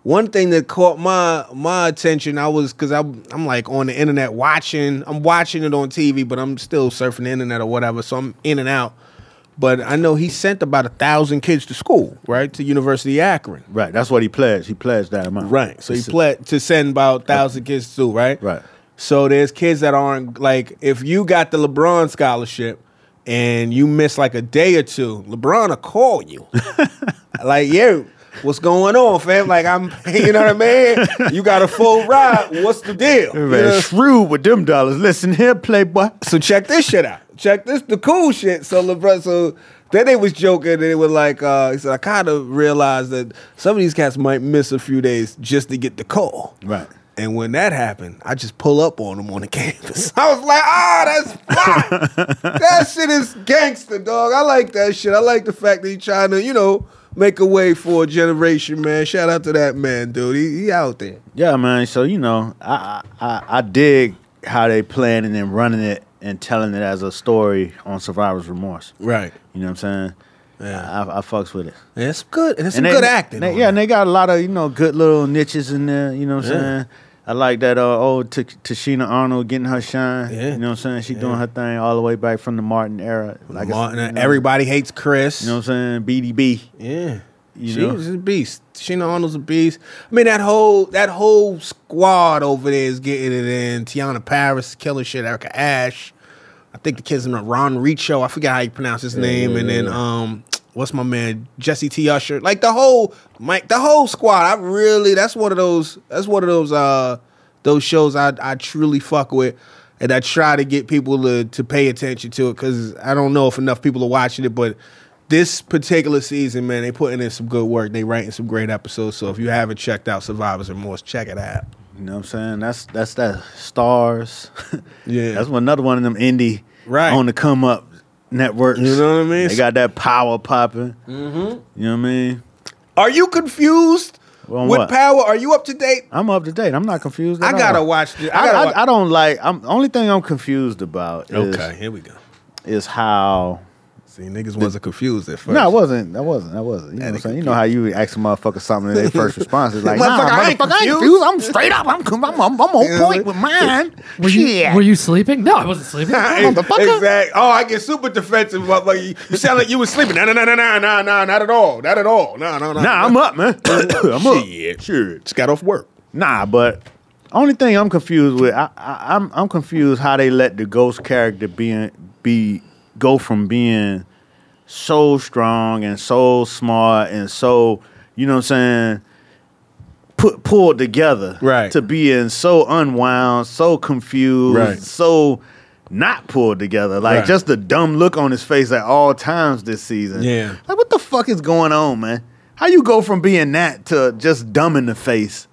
one thing that caught my my attention, I was, because I'm, I'm like on the internet watching. I'm watching it on T V, but I'm still surfing the internet or whatever, so I'm in and out. But I know he sent about a thousand kids to school, right, to University of Akron. Right, that's what he pledged. He pledged that amount. Right, so he pledged to send about a thousand kids to school, right? Right. So there's kids that aren't, like, if you got the LeBron scholarship, and you miss like a day or two, LeBron will call you. Like, yeah, what's going on, fam? Like, I'm, you know what I mean? You got a full ride. What's the deal? You know? Shrewd with them dollars. Listen here, playboy. So check this shit out. Check this, the cool shit. So LeBron, so then they was joking, and they were like, uh, he said, I kind of realized that some of these cats might miss a few days just to get the call. Right. And when that happened, I just pull up on him on the campus. I was like, ah, oh, that's fly. That shit is gangster, dog. I like that shit. I like the fact that he's trying to, you know, make a way for a generation, man. Shout out to that man, dude. He, he out there. Yeah, man. So, you know, I, I I dig how they playing and then running it and telling it as a story on Survivor's Remorse. Right. You know what I'm saying? Yeah, I, I fucks with it. Yeah, it's good. It's some they, good acting. They, yeah, and they got a lot of, you know, good little niches in there. You know what I'm yeah. saying? I like that uh, old T- Tashina Arnold getting her shine. Yeah. You know what I'm saying? She yeah. doing her thing all the way back from the Martin era. Like Martin, you know, everybody hates Chris. You know what I'm saying? B D B. Yeah. You she know? was a beast. Tashina Arnold's a beast. I mean, that whole that whole squad over there is getting it in. Tiana Paris, killer shit. Erica Ash. I think the kids in the Ron Richo. I forget how you pronounce his name. Yeah. And then um, what's my man Jesse T. Usher? Like the whole Mike, the whole squad. I really that's one of those. That's one of those. Uh, those shows I I truly fuck with, and I try to get people to to pay attention to it because I don't know if enough people are watching it. But this particular season, man, they putting in some good work. They writing some great episodes. So if you haven't checked out Survivor's Remorse, check it out. You know what I'm saying? That's that's that stars. Yeah, that's one, another one of them indie right. on the come up networks. You know what I mean? They got that Power popping. Mm-hmm. You know what I mean? Are you confused well, with what? Power? Are you up to date? I'm up to date. I'm not confused. At I gotta all. watch. The, I, gotta I, watch. I, I don't like. I'm only thing I'm confused about. Is, okay, here we go. Is how. See, niggas wasn't confused at first. No, I wasn't. I wasn't. I wasn't. You know what I'm saying? You know how you ask a motherfucker something and their first response is like, nah, motherfucker, I ain't confused. I'm straight up. I'm I'm, I'm, I'm on point with mine. Were you, were you sleeping? No, I wasn't sleeping. Motherfucker. Exactly. Oh, I get super defensive, motherfucker. You sound like you were sleeping. No, no, no, no, no, no, no, not at all. Not at all. No, no, no. Nah, I'm up, man. I'm up. Shit. Sure. Just got off work. Nah, but only thing I'm confused with, I, I, I'm, I'm confused how they let the Ghost character be in, be... go from being so strong and so smart and so, you know what I'm saying, put pulled together right. to being so unwound, so confused, right. so not pulled together. Like, right. just the dumb look on his face at all times this season. Yeah. Like, what the fuck is going on, man? How you go from being that to just dumb in the face?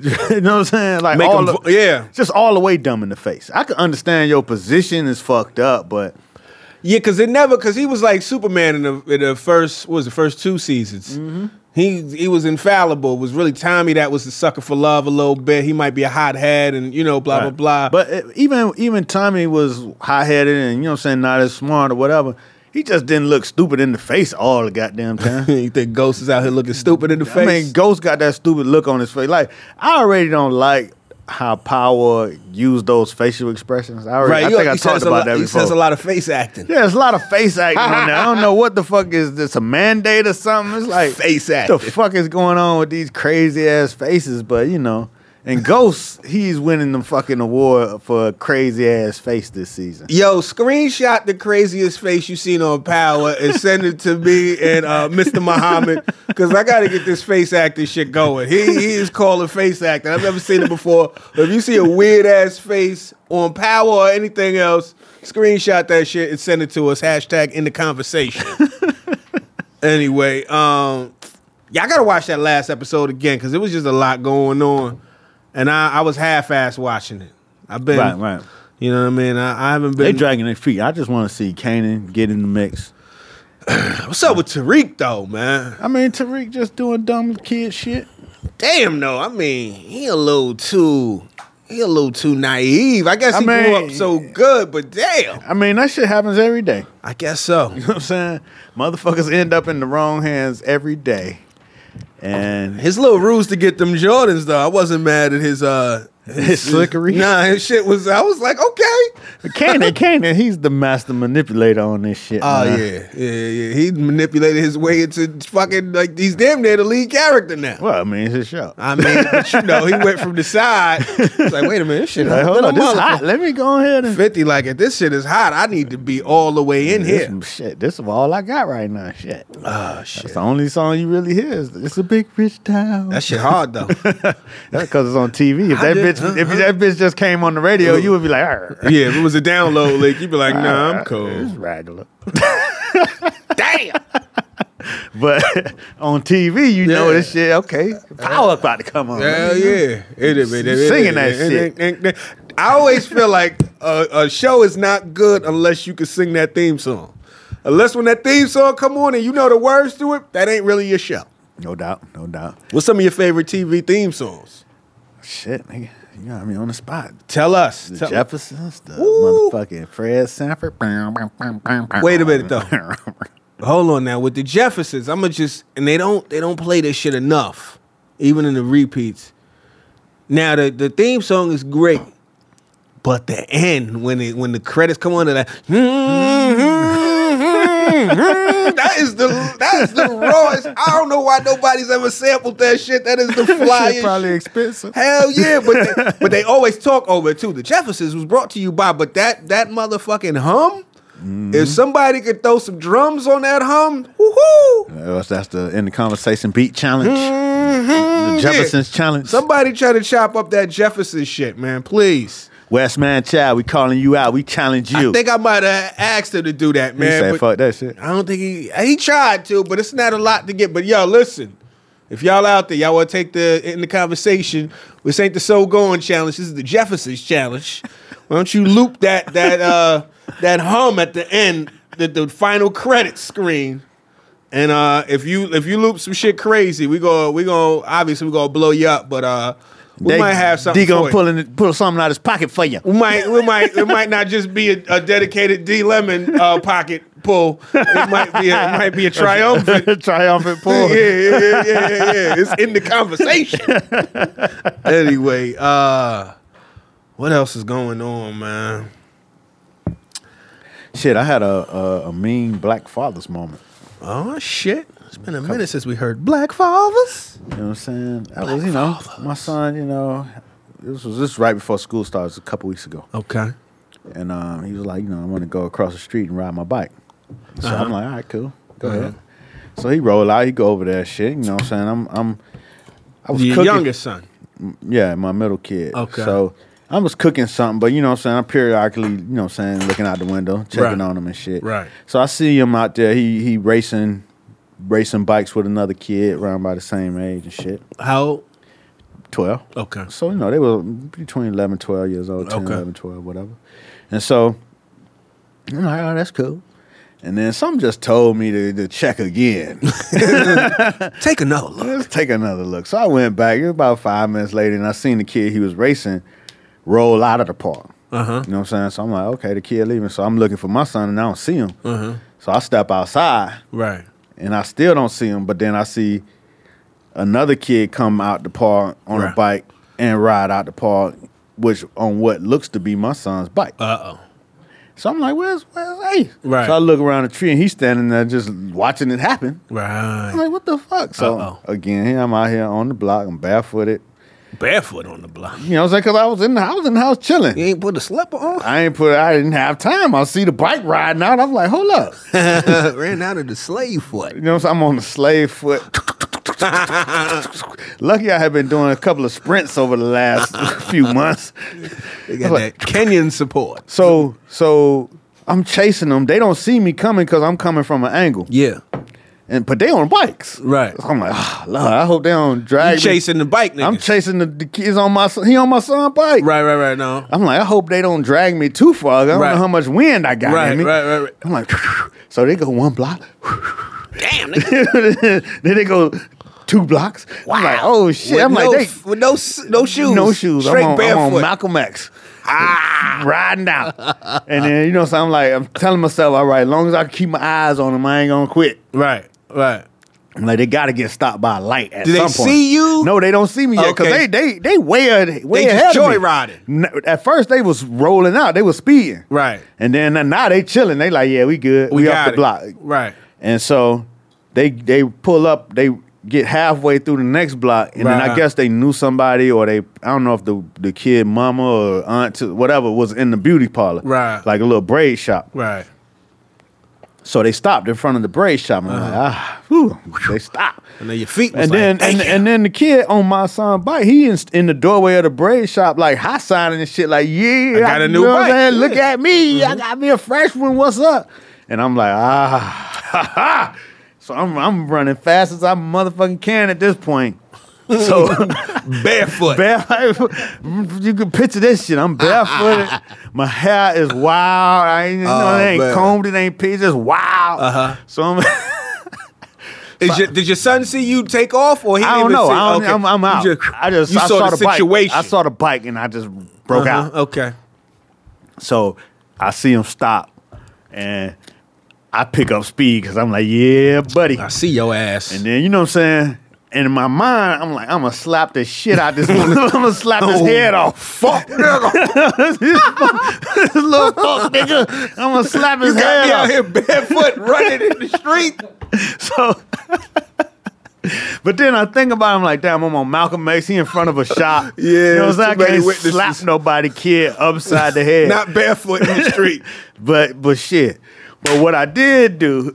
You know what I'm saying? Like, Make all them, the, yeah. just all the way dumb in the face. I can understand your position is fucked up, but... Yeah, because it never, because he was like Superman in the, in the first, what was the first two seasons. Mm-hmm. He he was infallible. It was really Tommy that was the sucker for love a little bit. He might be a hothead and, you know, blah, right. blah, blah. But it, even even Tommy was hot-headed and, you know what I'm saying, not as smart or whatever. He just didn't look stupid in the face all the goddamn time. You think Ghost is out here looking stupid in the face? I mean, Ghost got that stupid look on his face. Like, I already don't like how Power used those facial expressions. I, already, right. I think he I talked about lot, that before. He says a lot of face acting. Yeah, there's a lot of face acting on there. I don't know what the fuck is this, a mandate or something? It's like, face acting. What the fuck is going on with these crazy-ass faces? But, you know, and Ghost, he's winning the fucking award for a crazy-ass face this season. Yo, screenshot the craziest face you've seen on Power and send it to me and uh, Mister Muhammad, because I got to get this face acting shit going. He, he is calling face acting. I've never seen it before. But if you see a weird-ass face on Power or anything else, screenshot that shit and send it to us. Hashtag in the conversation. Anyway, um, yeah, I got to watch that last episode again, because it was just a lot going on. And I, I was half-assed watching it. I've been, right, right. You know what I mean? I, I haven't been. They dragging their feet. I just want to see Kanan get in the mix. What's up with Tariq, though, man? I mean, Tariq just doing dumb kid shit. Damn, no. I mean, he a little too, he a little too naive. I guess he I mean, grew up so good, but damn. I mean, that shit happens every day. I guess so. You know what I'm saying? Motherfuckers end up in the wrong hands every day. And his little ruse to get them Jordans, though, I wasn't mad at his uh his slickery. Nah, his shit was. I was like, okay, Kanan, Kanan, he's the master manipulator on this shit. Oh man. yeah, yeah, yeah. He manipulated his way into fucking, like, he's damn near the lead character now. Well, I mean, it's his show. I mean, but you know, he went from the side. It's like, wait a minute, this shit. Like, hold on, this is hot. Let me go ahead and fifty. Like, if this shit is hot, I need to be all the way in this, here. Shit, this is all I got right now. Shit. Oh shit. That's the only song you really hear. Is, it's a big rich town. That shit hard though. That's because it's on T V. If I that did, bitch. If that bitch just came on the radio, you would be like, arr. Yeah, if it was a download link, you'd be like, nah, I'm cool. It's regular. Damn. But on T V, you yeah. know this shit, okay. Power about to come on. Hell yeah. It is, it is, singing it is, that it is, shit. It is. I always feel like a, a show is not good unless you can sing that theme song. Unless when that theme song come on and you know the words to it, that ain't really your show. No doubt, no doubt. What's some of your favorite T V theme songs? Shit, nigga. You got me on the spot. Tell us. The Tell Jeffersons, the Woo. motherfucking Fred Sanford. Wait a minute, though. Hold on now. With the Jeffersons, I'ma just, and they don't they don't play this shit enough, even in the repeats. Now the, the theme song is great, but the end, when it when the credits come on, they're like, that is the that is the rawest. I don't know why nobody's ever sampled that shit. That is the flyest. Probably shit. Expensive. Hell yeah, but they, but they always talk over it too. The Jeffersons was brought to you by, but that that motherfucking hum. Mm-hmm. If somebody could throw some drums on that hum, woohoo! That's the in the conversation beat challenge, mm-hmm, the Jeffersons yeah. challenge. Somebody try to chop up that Jefferson shit, man, please. Westman Child, we calling you out. We challenge you. I think I might have asked him to do that, man. He said, fuck that shit. I don't think he... He tried to, but it's not a lot to get. But, yo, listen. If y'all out there, y'all want to take the in the conversation, this ain't the So Going Challenge. This is the Jefferson's Challenge. Why don't you loop that that uh, that hum at the end, the, the final credit screen. And uh, if you if you loop some shit crazy, we go, we go, obviously, we're going to blow you up, but... uh. We they, might have something. D gonna pull, in, pull something out of his pocket for you. We might, we might, it might not just be a, a dedicated D Lemon uh, pocket pull. It might be, a, it might be a triumphant, triumphant pull. yeah, yeah, yeah, yeah, yeah. It's in the conversation. Anyway, uh, what else is going on, man? Shit, I had a a, a mean black fathers moment. Oh shit. It's been a minute since we heard Black Fathers. You know what I'm saying? That was, you know, fathers. My son, you know, this was this was right before school starts a couple weeks ago. Okay. And um, he was like, you know, I want to go across the street and ride my bike. So uh-huh. I'm like, all right, cool. Go uh-huh. ahead. So he rolled out, he go over there, shit. You know what I'm saying? I'm, I'm I was Your cooking. Youngest son. Yeah, my middle kid. Okay. So I was cooking something, but you know what I'm saying, I'm periodically, you know what I'm saying, looking out the window, checking right. on him and shit. Right. So I see him out there. He he racing racing bikes with another kid around by the same age and shit. How old? twelve. Okay. So, you know, they were between eleven, twelve years old, ten, okay. eleven, twelve, whatever. And so, I'm like, oh, that's cool. And then something just told me to, to check again. Take another look. Let's take another look. So I went back. It was about five minutes later, and I seen the kid he was racing roll out of the park. Uh-huh. You know what I'm saying? So I'm like, okay, the kid leaving. So I'm looking for my son, and I don't see him. Uh-huh. So I step outside. Right. And I still don't see him, but then I see another kid come out the park on right. a bike and ride out the park, which on what looks to be my son's bike. Uh-oh. So I'm like, where's, where's Ace? Right. So I look around the tree, and he's standing there just watching it happen. Right. I'm like, what the fuck? So, Uh-oh. again, here I'm out here on the block. I'm barefooted. Barefoot on the block. You know what I'm saying? Because I was in the house, in the house chilling. You ain't put a slipper on? I ain't put I didn't have time. I see the bike riding out. I was like, hold up. Ran out of the slave foot. You know what I'm saying? I'm on the slave foot. Lucky I have been doing a couple of sprints over the last few months. They got like, that Kenyan support. So so I'm chasing them. They don't see me coming because I'm coming from an angle. Yeah. And but they on bikes. Right. So I'm like, oh, Lord, I hope they don't drag you chasing me. The bike niggas. I'm chasing the, the kids on my son. He on my son's bike. Right, right, right. No. I'm like, I hope they don't drag me too far. I don't right. know how much wind I got right, in me. Right, right, right. I'm like, whew. So they go one block. Damn, nigga. Then they go two blocks. Wow. I'm like, oh shit. With I'm no, like, they, with no no shoes. No shoes. Straight I'm on, barefoot. I'm on Malcolm X. Ah, riding out. And then, you know, so I'm like, I'm telling myself, all right, as long as I keep my eyes on them, I ain't gonna quit. Right. Right. I'm like, they gotta get stopped by a light at some point. Do they see you? No, they don't see me yet. Okay. Cause they they they way, way they ahead joy of me. Joyriding. At first they was rolling out, they was speeding. Right. And then now they chilling. They like, yeah, we good. We, we off the block. Right. And so they they pull up, they get halfway through the next block, and right. then I guess they knew somebody, or they, I don't know if the, the kid mama or aunt, whatever, was in the beauty parlor. Right. Like a little braid shop. Right. So they stopped in front of the braid shop. And uh-huh. I'm like, ah, whew, they stopped. And then your feet was and like, then, and, and then the kid on my son's bike, he in, in the doorway of the braid shop, like high signing and shit, like, yeah, I got I, a new bike. Yeah. Look at me. Mm-hmm. I got me a fresh one. What's up? And I'm like, ah, ha, ha. So I'm I'm running fast as I motherfucking can at this point. So barefoot, barefoot. You can picture this shit. I'm barefooted. My hair is wild. I ain't, you know, oh, it ain't man. combed. It ain't peeled. It's wild. Uh-huh. So I'm. is your, did your son see you take off, or he? I don't didn't know. See, I don't, okay. I'm, I'm out. You just, I just you I saw, saw the, the situation. Bike. I saw the bike and I just broke uh-huh. out. Okay. So I see him stop, and I pick up speed because I'm like, yeah, buddy. I see your ass. And then, you know what I'm saying? And in my mind, I'm like, I'm going to slap the shit out this one. I'm going to slap oh, his head off. Fuck, nigga. This little fuck, nigga. I'm going to slap his head off. You got me out here barefoot running in the street. So, but then I think about him like, damn, I'm on Malcolm X. He in front of a shop. Yeah. You know what I'm saying? I can't slap nobody kid upside the head. Not barefoot in the street. but But shit. But what I did do,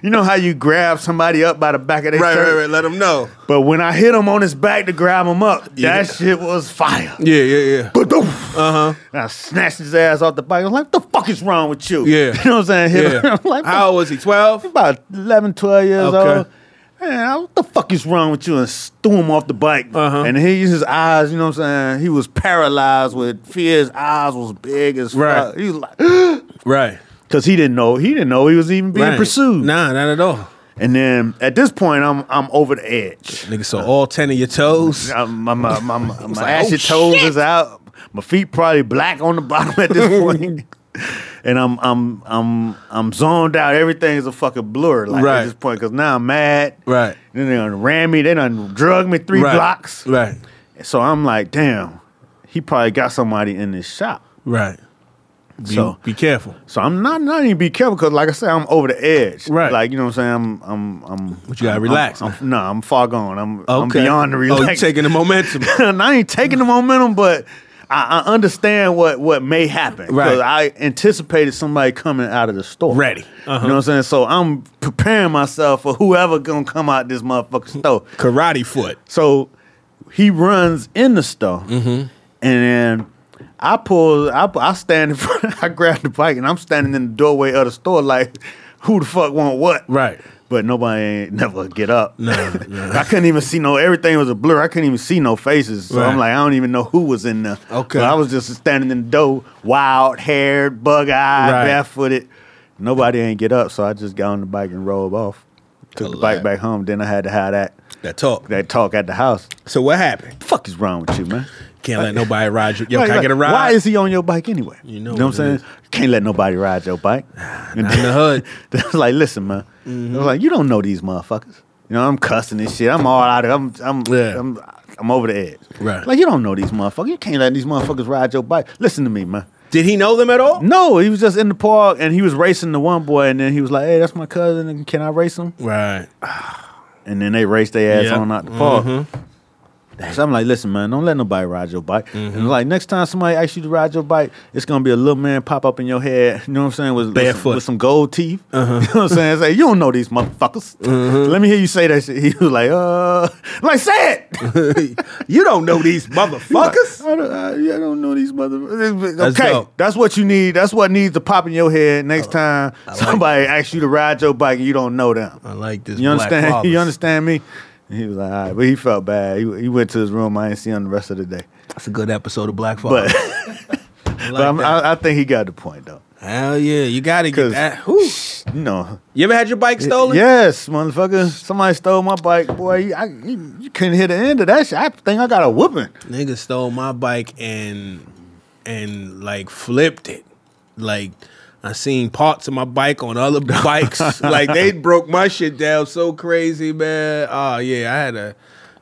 you know how you grab somebody up by the back of their right, shirt? Right, right, right. Let them know. But when I hit him on his back to grab him up, yeah. that shit was fire. Yeah, yeah, yeah. Uh-huh. And I snatched his ass off the bike. I was like, what the fuck is wrong with you? Yeah. You know what I'm saying? Hit yeah. him. I'm like, how old was he, twelve? About eleven, twelve years okay. old. Man, what the fuck is wrong with you? And threw him off the bike. Uh-huh. And he used his eyes, you know what I'm saying? He was paralyzed with fear. His eyes was big as fuck. Right. He was like, right. Because he didn't know. He didn't know he was even being right. pursued. Nah, not at all. And then at this point, I'm I'm over the edge. Nigga, so all ten of your toes? I, my my, my, my, my like, ashy oh, toes shit. Is out. My feet probably black on the bottom at this point. And I'm I'm I'm I'm zoned out. Everything is a fucking blur like right. at this point because now I'm mad. Right. And then they done ran me. They done drug me three right. blocks. Right. So I'm like, damn, he probably got somebody in this shop. Right. Be, so be careful. So I'm not not even be careful because like I said, I'm over the edge. Right. Like you know what I'm saying. I'm I'm I'm. But you gotta I'm, relax. I'm, I'm, no, I'm far gone. I'm okay. I'm beyond the relax. Oh, you taking the momentum. And I ain't taking the momentum, but. I understand what, what may happen because right. I anticipated somebody coming out of the store. Ready. Uh-huh. You know what I'm saying? So I'm preparing myself for whoever going to come out this motherfucking store. Karate foot. So he runs in the store, mm-hmm. and then I pull, I, I stand in front, I grab the bike, and I'm standing in the doorway of the store like, who the fuck want what? Right. But nobody ain't never get up. No, no. I couldn't even see no, everything was a blur. I couldn't even see no faces. So right. I'm like, I don't even know who was in there. Okay. But I was just standing in the door, wild-haired, bug-eyed, right. barefooted. Nobody ain't get up, so I just got on the bike and rolled off. Took the bike back home. Then I had to have that. That talk. That talk at the house. So what happened? What the fuck is wrong with you, man? Can't like, let nobody ride your... Yo, like, can I get a ride? Why is he on your bike anyway? You know, you know what I'm saying? Can't let nobody ride your bike. And in the hood. I was like, listen, man. Mm-hmm. I was like, you don't know these motherfuckers. You know, I'm cussing and shit. I'm all out of... I'm I'm, yeah. I'm I'm over the edge. Right. Like, you don't know these motherfuckers. You can't let these motherfuckers ride your bike. Listen to me, man. Did he know them at all? No, he was just in the park, and he was racing the one boy, and then he was like, hey, that's my cousin, and can I race him? Right. And then they raced their ass yep. on out the park. Mm-hmm. So I'm like, listen, man, don't let nobody ride your bike. Mm-hmm. And like, next time somebody asks you to ride your bike, it's going to be a little man pop up in your head, you know what I'm saying, with, with, some, with some gold teeth. Uh-huh. You know what I'm saying? Say, like, you don't know these motherfuckers. Mm-hmm. Let me hear you say that shit. He was like, uh, like, say it. You don't know these motherfuckers? Like, I, don't, I, I don't know these motherfuckers. That's okay, dope. That's what you need. That's what needs to pop in your head next time like somebody that. asks you to ride your bike and you don't know them. I like this. You understand? You understand me? He was like, all right, but he felt bad. He, he went to his room. I didn't see him the rest of the day. That's a good episode of Black Father. But, I, like but I, I think he got the point, though. Hell yeah, you got to get that. Whew. You know. You ever had your bike stolen? It, yes, motherfucker. Somebody stole my bike. Boy, I, you, you couldn't hear the end of that shit. I think I got a whooping. Nigga stole my bike and, and like, flipped it. Like... I seen parts of my bike on other bikes. Like, they broke my shit down so crazy, man. Oh, yeah, I had a,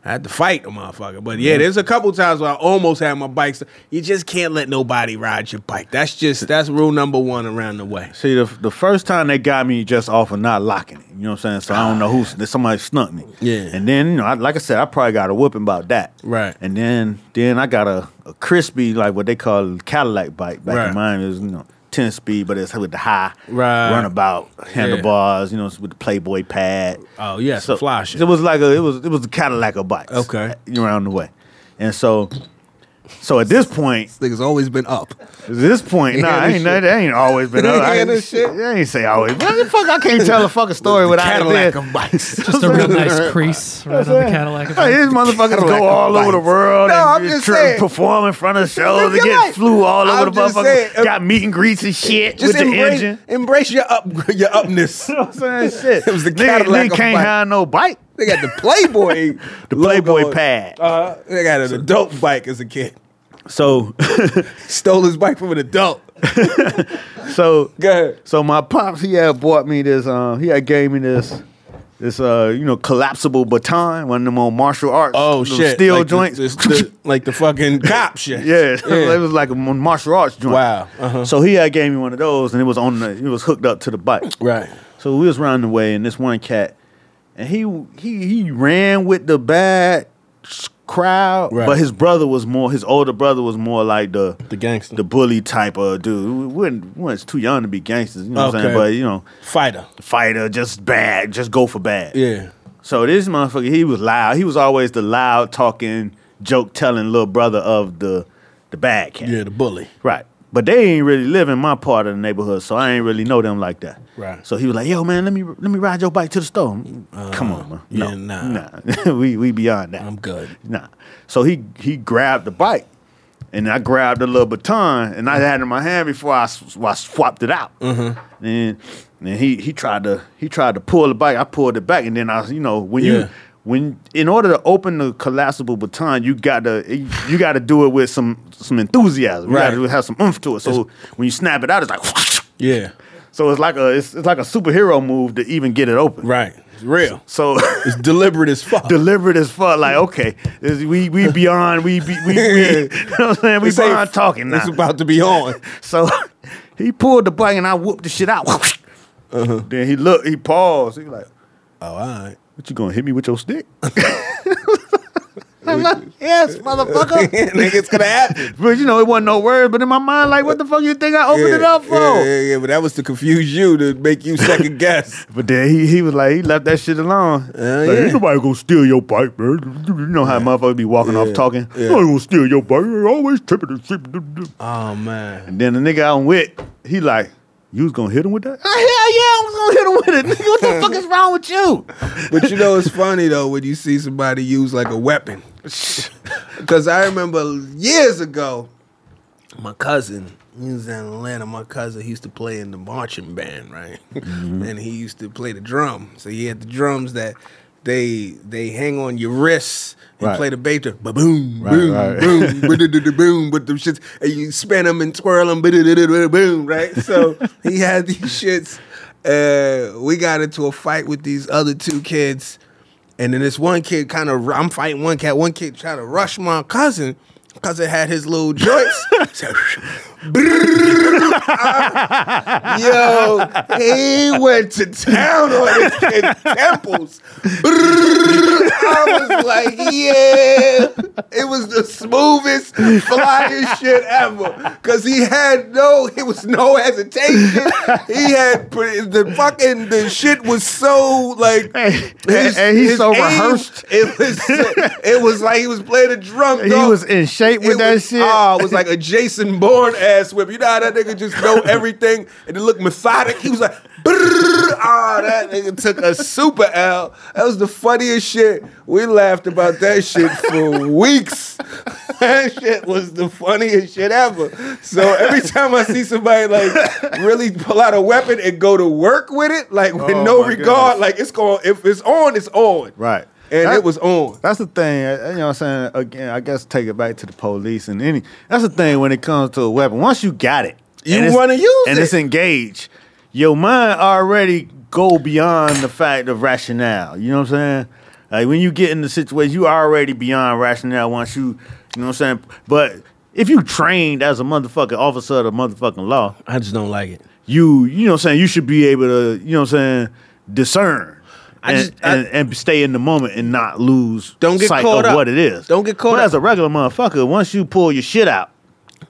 I had to fight a motherfucker. But, yeah, there's a couple times where I almost had my bike. You just can't let nobody ride your bike. That's just, that's rule number one around the way. See, the, the first time they got me just off of not locking it. You know what I'm saying? So I don't know who, somebody snuck me. Yeah. And then, you know, I, like I said, I probably got a whooping about that. Right. And then then I got a, a crispy, like what they call a Cadillac bike back right. in Miami. It was, you know. ten speed, but it's with the high right. runabout handlebars, yeah. you know, with the Playboy pad. Oh yeah, so fly shit. It was like a, it was it was a Cadillac of bikes. Okay, around the way, and so, so at this point, this nigga's always been up. At this point, nah, I ain't that ain't always been up. I ain't, this shit. I ain't say always. But fuck, I can't tell a fucking story without Cadillac of bikes. Just a real nice crease right on the Cadillac of bikes. These motherfuckers go all over the world and perform in front of shows and get flew all over the motherfuckers. Got meet and greets and shit with the engine. Embrace your up, your upness. You know what I'm saying? Shit. It was the Cadillac of bikes. Nigga can't have no bike. They got the Playboy, the Playboy pad. Uh, they got an adult bike as a kid. So stole his bike from an adult. So go ahead. So my pops, he had bought me this. Um, he had gave me this, this uh, you know, collapsible baton, one of them on martial arts. Oh shit, steel like joints, the, the, the, like the fucking cop shit. Yeah, yeah, it was like a martial arts joint. Wow. Uh-huh. So he had gave me one of those, and it was on. The, it was hooked up to the bike. Right. So we was running away, and this one cat. And he he he ran with the bad crowd, right. but his brother was more. His older brother was more like the the gangster, the bully type of dude. We weren't, we weren't too young to be gangsters, you know okay. what I'm saying? But you know, fighter, fighter, just bad, just go for bad. Yeah. So this motherfucker, he was loud. He was always the loud talking, joke telling little brother of the the bad cat. Yeah, the bully. Right. But they ain't really live in my part of the neighborhood, so I ain't really know them like that. Right. So he was like, "Yo, man, let me let me ride your bike to the store." Uh, Come on, man. No, yeah, nah, nah. we we beyond that. I'm good. Nah. So he he grabbed the bike, and I grabbed the little baton, and I had it in my hand before I, I swapped it out. Mm-hmm. And and he he tried to he tried to pull the bike. I pulled it back, and then I you know when yeah. you. When in order to open the collapsible baton, you gotta you gotta do it with some some enthusiasm. Right. You gotta have some oomph to it. So it's, when you snap it out, it's like whoosh. Yeah. So it's like a it's, it's like a superhero move to even get it open. Right. It's real. So it's deliberate as fuck. Deliberate as fuck. Like okay, we we beyond we we we. You know what I'm saying? We it's beyond talking now. It's about to be on. So he pulled the bike and I whooped the shit out. Uh-huh. Then he looked. He paused. He like, oh, all right. What, you gonna hit me with your stick? I I'm like, yes, motherfucker. Nigga's gonna happen. But you know, it wasn't no word, but in my mind, like, what the fuck you think I opened yeah, it up for? Yeah, yeah, yeah, but that was to confuse you, to make you second guess. But then he, he was like, he left that shit alone. Uh, like, yeah. Ain't nobody gonna steal your bike, man. You know how yeah. motherfuckers be walking yeah. off talking. Yeah. Nobody gonna steal your bike. You're always tripping and sleeping. Oh, man. And then the nigga I'm with, he like, you was gonna hit him with that? Hell yeah, I was gonna hit him with it. Nigga, what the fuck is wrong with you? But you know, it's funny though when you see somebody use like a weapon. Because I remember years ago, my cousin, he was in Atlanta. My cousin, he used to play in the marching band, right? Mm-hmm. And he used to play the drum. So he had the drums that they they hang on your wrists and right. play the bass. Ba boom, right, boom, right. boom, boom, with them shits, and you spin them and twirl them, boom, right? So he had these shits. Uh, we got into a fight with these other two kids, and then this one kid kind of, I'm fighting one cat, one kid trying to rush my cousin. Cousin had his little joints. So, uh, yo, he went to town on his kid's temples. I was like, yeah. It was the smoothest, flyest shit ever. Because he had no, it was no hesitation. He had, the fucking, the shit was so like. Hey, his, and he's so aim, rehearsed. It was, it was like he was playing a drum. He dog. was in shape. With it that was, shit, oh, it was like a Jason Bourne ass whip. You know how that nigga just know everything and it looked methodic. He was like, ah, oh, that nigga took a super L. That was the funniest shit. We laughed about that shit for weeks. That shit was the funniest shit ever. So every time I see somebody like really pull out a weapon and go to work with it, like with oh, no regard, goodness. Like it's going. If it's on, it's on. Right. And that, it was on. That's the thing. You know what I'm saying? Again, I guess take it back to the police and any. That's the thing when it comes to a weapon. Once you got it, you want to use and it. And it's engaged. Your mind already go beyond the fact of rationale. You know what I'm saying? Like when you get in the situation, you already beyond rationale once you, you know what I'm saying? But if you trained as a motherfucking officer of the motherfucking law. I just don't like it. You, you know what I'm saying? You should be able to, you know what I'm saying, discern. And, I just, I, and, and stay in the moment and not lose don't get sight caught of up. What it is. Don't get caught but up. But as a regular motherfucker, once you pull your shit out.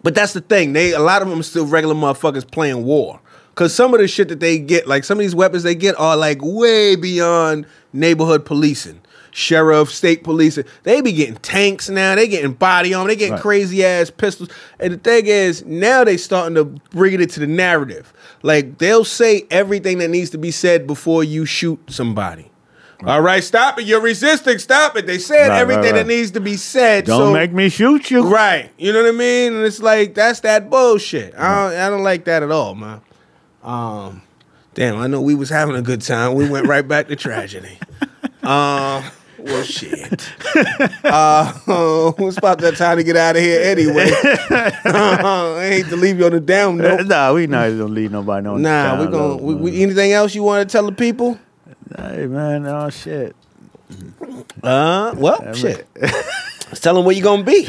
But that's the thing. They a lot of them are still regular motherfuckers playing war. Because some of the shit that they get, like some of these weapons they get are like way beyond neighborhood policing. Sheriff, state police, they be getting tanks now. They getting body armor. They getting right. crazy ass pistols. And the thing is, now they starting to bring it to the narrative. Like they'll say everything that needs to be said before you shoot somebody. Right. All right, stop it. You're resisting. Stop it. They said right, everything right, right. that needs to be said. Don't so, make me shoot you. Right. You know what I mean? And it's like that's that bullshit. Right. I don't, I don't like that at all, man. Um, damn. I know we was having a good time. We went right back to tragedy. Um. Well, shit. uh, uh, it's about that time to get out of here anyway. uh, I hate to leave you on the down note. Uh, nah, we not gonna leave nobody on nah, the down note. Nah, we gonna. Anything else you want to tell the people? Hey man, oh shit. Uh, well, I mean, shit. Let's tell them where you gonna be.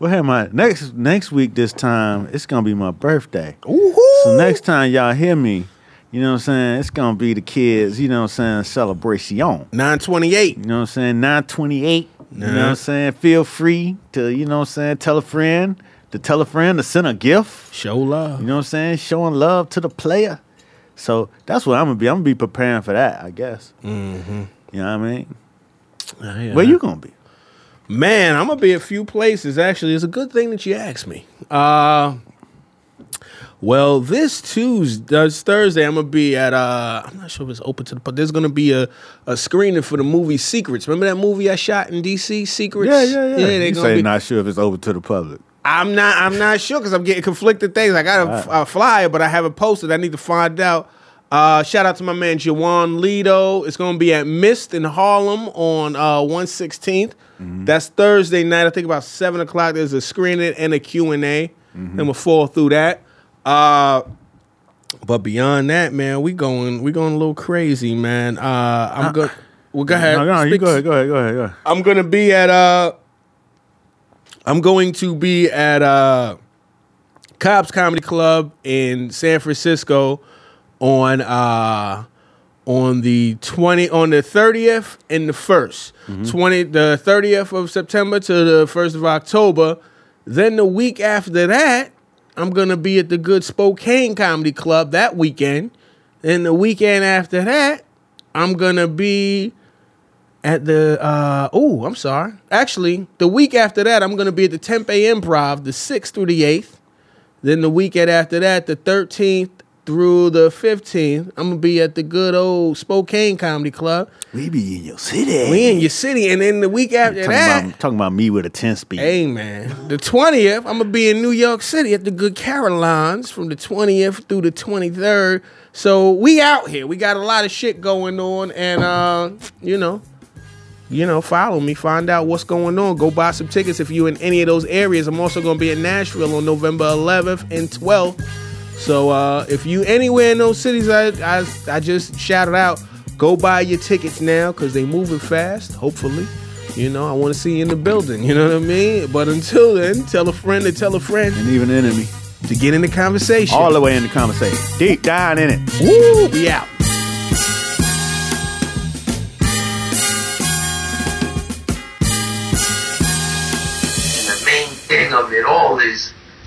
Well, hey, my next next week this time it's gonna be my birthday. Ooh-hoo! So next time y'all hear me. You know what I'm saying? It's going to be the kids, you know what I'm saying, celebration. nine twenty-eight You know what I'm saying? nine twenty-eight Nah. You know what I'm saying? Feel free to, you know what I'm saying, tell a friend, to tell a friend to send a gift. Show love. You know what I'm saying? Showing love to the player. So that's what I'm going to be. I'm going to be preparing for that, I guess. Mm-hmm. You know what I mean? Uh, yeah. Where you going to be? Man, I'm going to be a few places, actually. It's a good thing that you asked me. Uh... Well, this Tuesday, Thursday, I'm going to be at, uh, I'm not sure if it's open to the public. There's going to be a, a screening for the movie Secrets. Remember that movie I shot in D C, Secrets? Yeah, yeah, yeah. yeah they're you say be... not sure if it's open to the public. I'm not I'm not sure because I'm getting conflicted things. I got a, right. a flyer, but I haven't posted. I need to find out. Uh, shout out to my man, Jawan Lido. It's going to be at Mist in Harlem on uh, one sixteenth. Mm-hmm. That's Thursday night. I think about seven o'clock. There's a screening and a Q and A. Mm-hmm. And we'll fall through that. Uh, but beyond that, man, we going we going a little crazy, man. Uh, I'm going. Well, go ahead. No, no, you go ahead. Go ahead. Go ahead. Go ahead. I'm gonna be at. Uh, I'm going to be at uh, Cobb's Comedy Club in San Francisco on uh, on the twenty on the thirtieth and the first. Mm-hmm. Twenty the thirtieth of September to the first of October. Then the week after that, I'm gonna be at the Good Spokane Comedy Club that weekend. Then the weekend after that, I'm gonna be at the uh oh, I'm sorry. Actually, the week after that, I'm gonna be at the Tempe Improv, the sixth through the eighth. Then the weekend after that, the thirteenth through the fifteenth, I'm gonna be at the good old Spokane Comedy Club. We be in your city. We in your city, and then the week after talking that, about, talking about me with a ten speed. Hey man, the twentieth, I'm gonna be in New York City at the Good Carolines from the twentieth through the twenty-third. So we out here. We got a lot of shit going on, and uh, you know, you know, follow me, find out what's going on. Go buy some tickets if you're in any of those areas. I'm also gonna be in Nashville on November eleventh and twelfth. So uh, if you anywhere in those cities I, I, I just shouted out, go buy your tickets now because they moving fast, hopefully. You know, I want to see you in the building, you know what I mean? But until then, tell a friend to tell a friend. And even an enemy. To get in the conversation. All the way in the conversation. Deep down in it. Woo, be out. And the main thing of it all is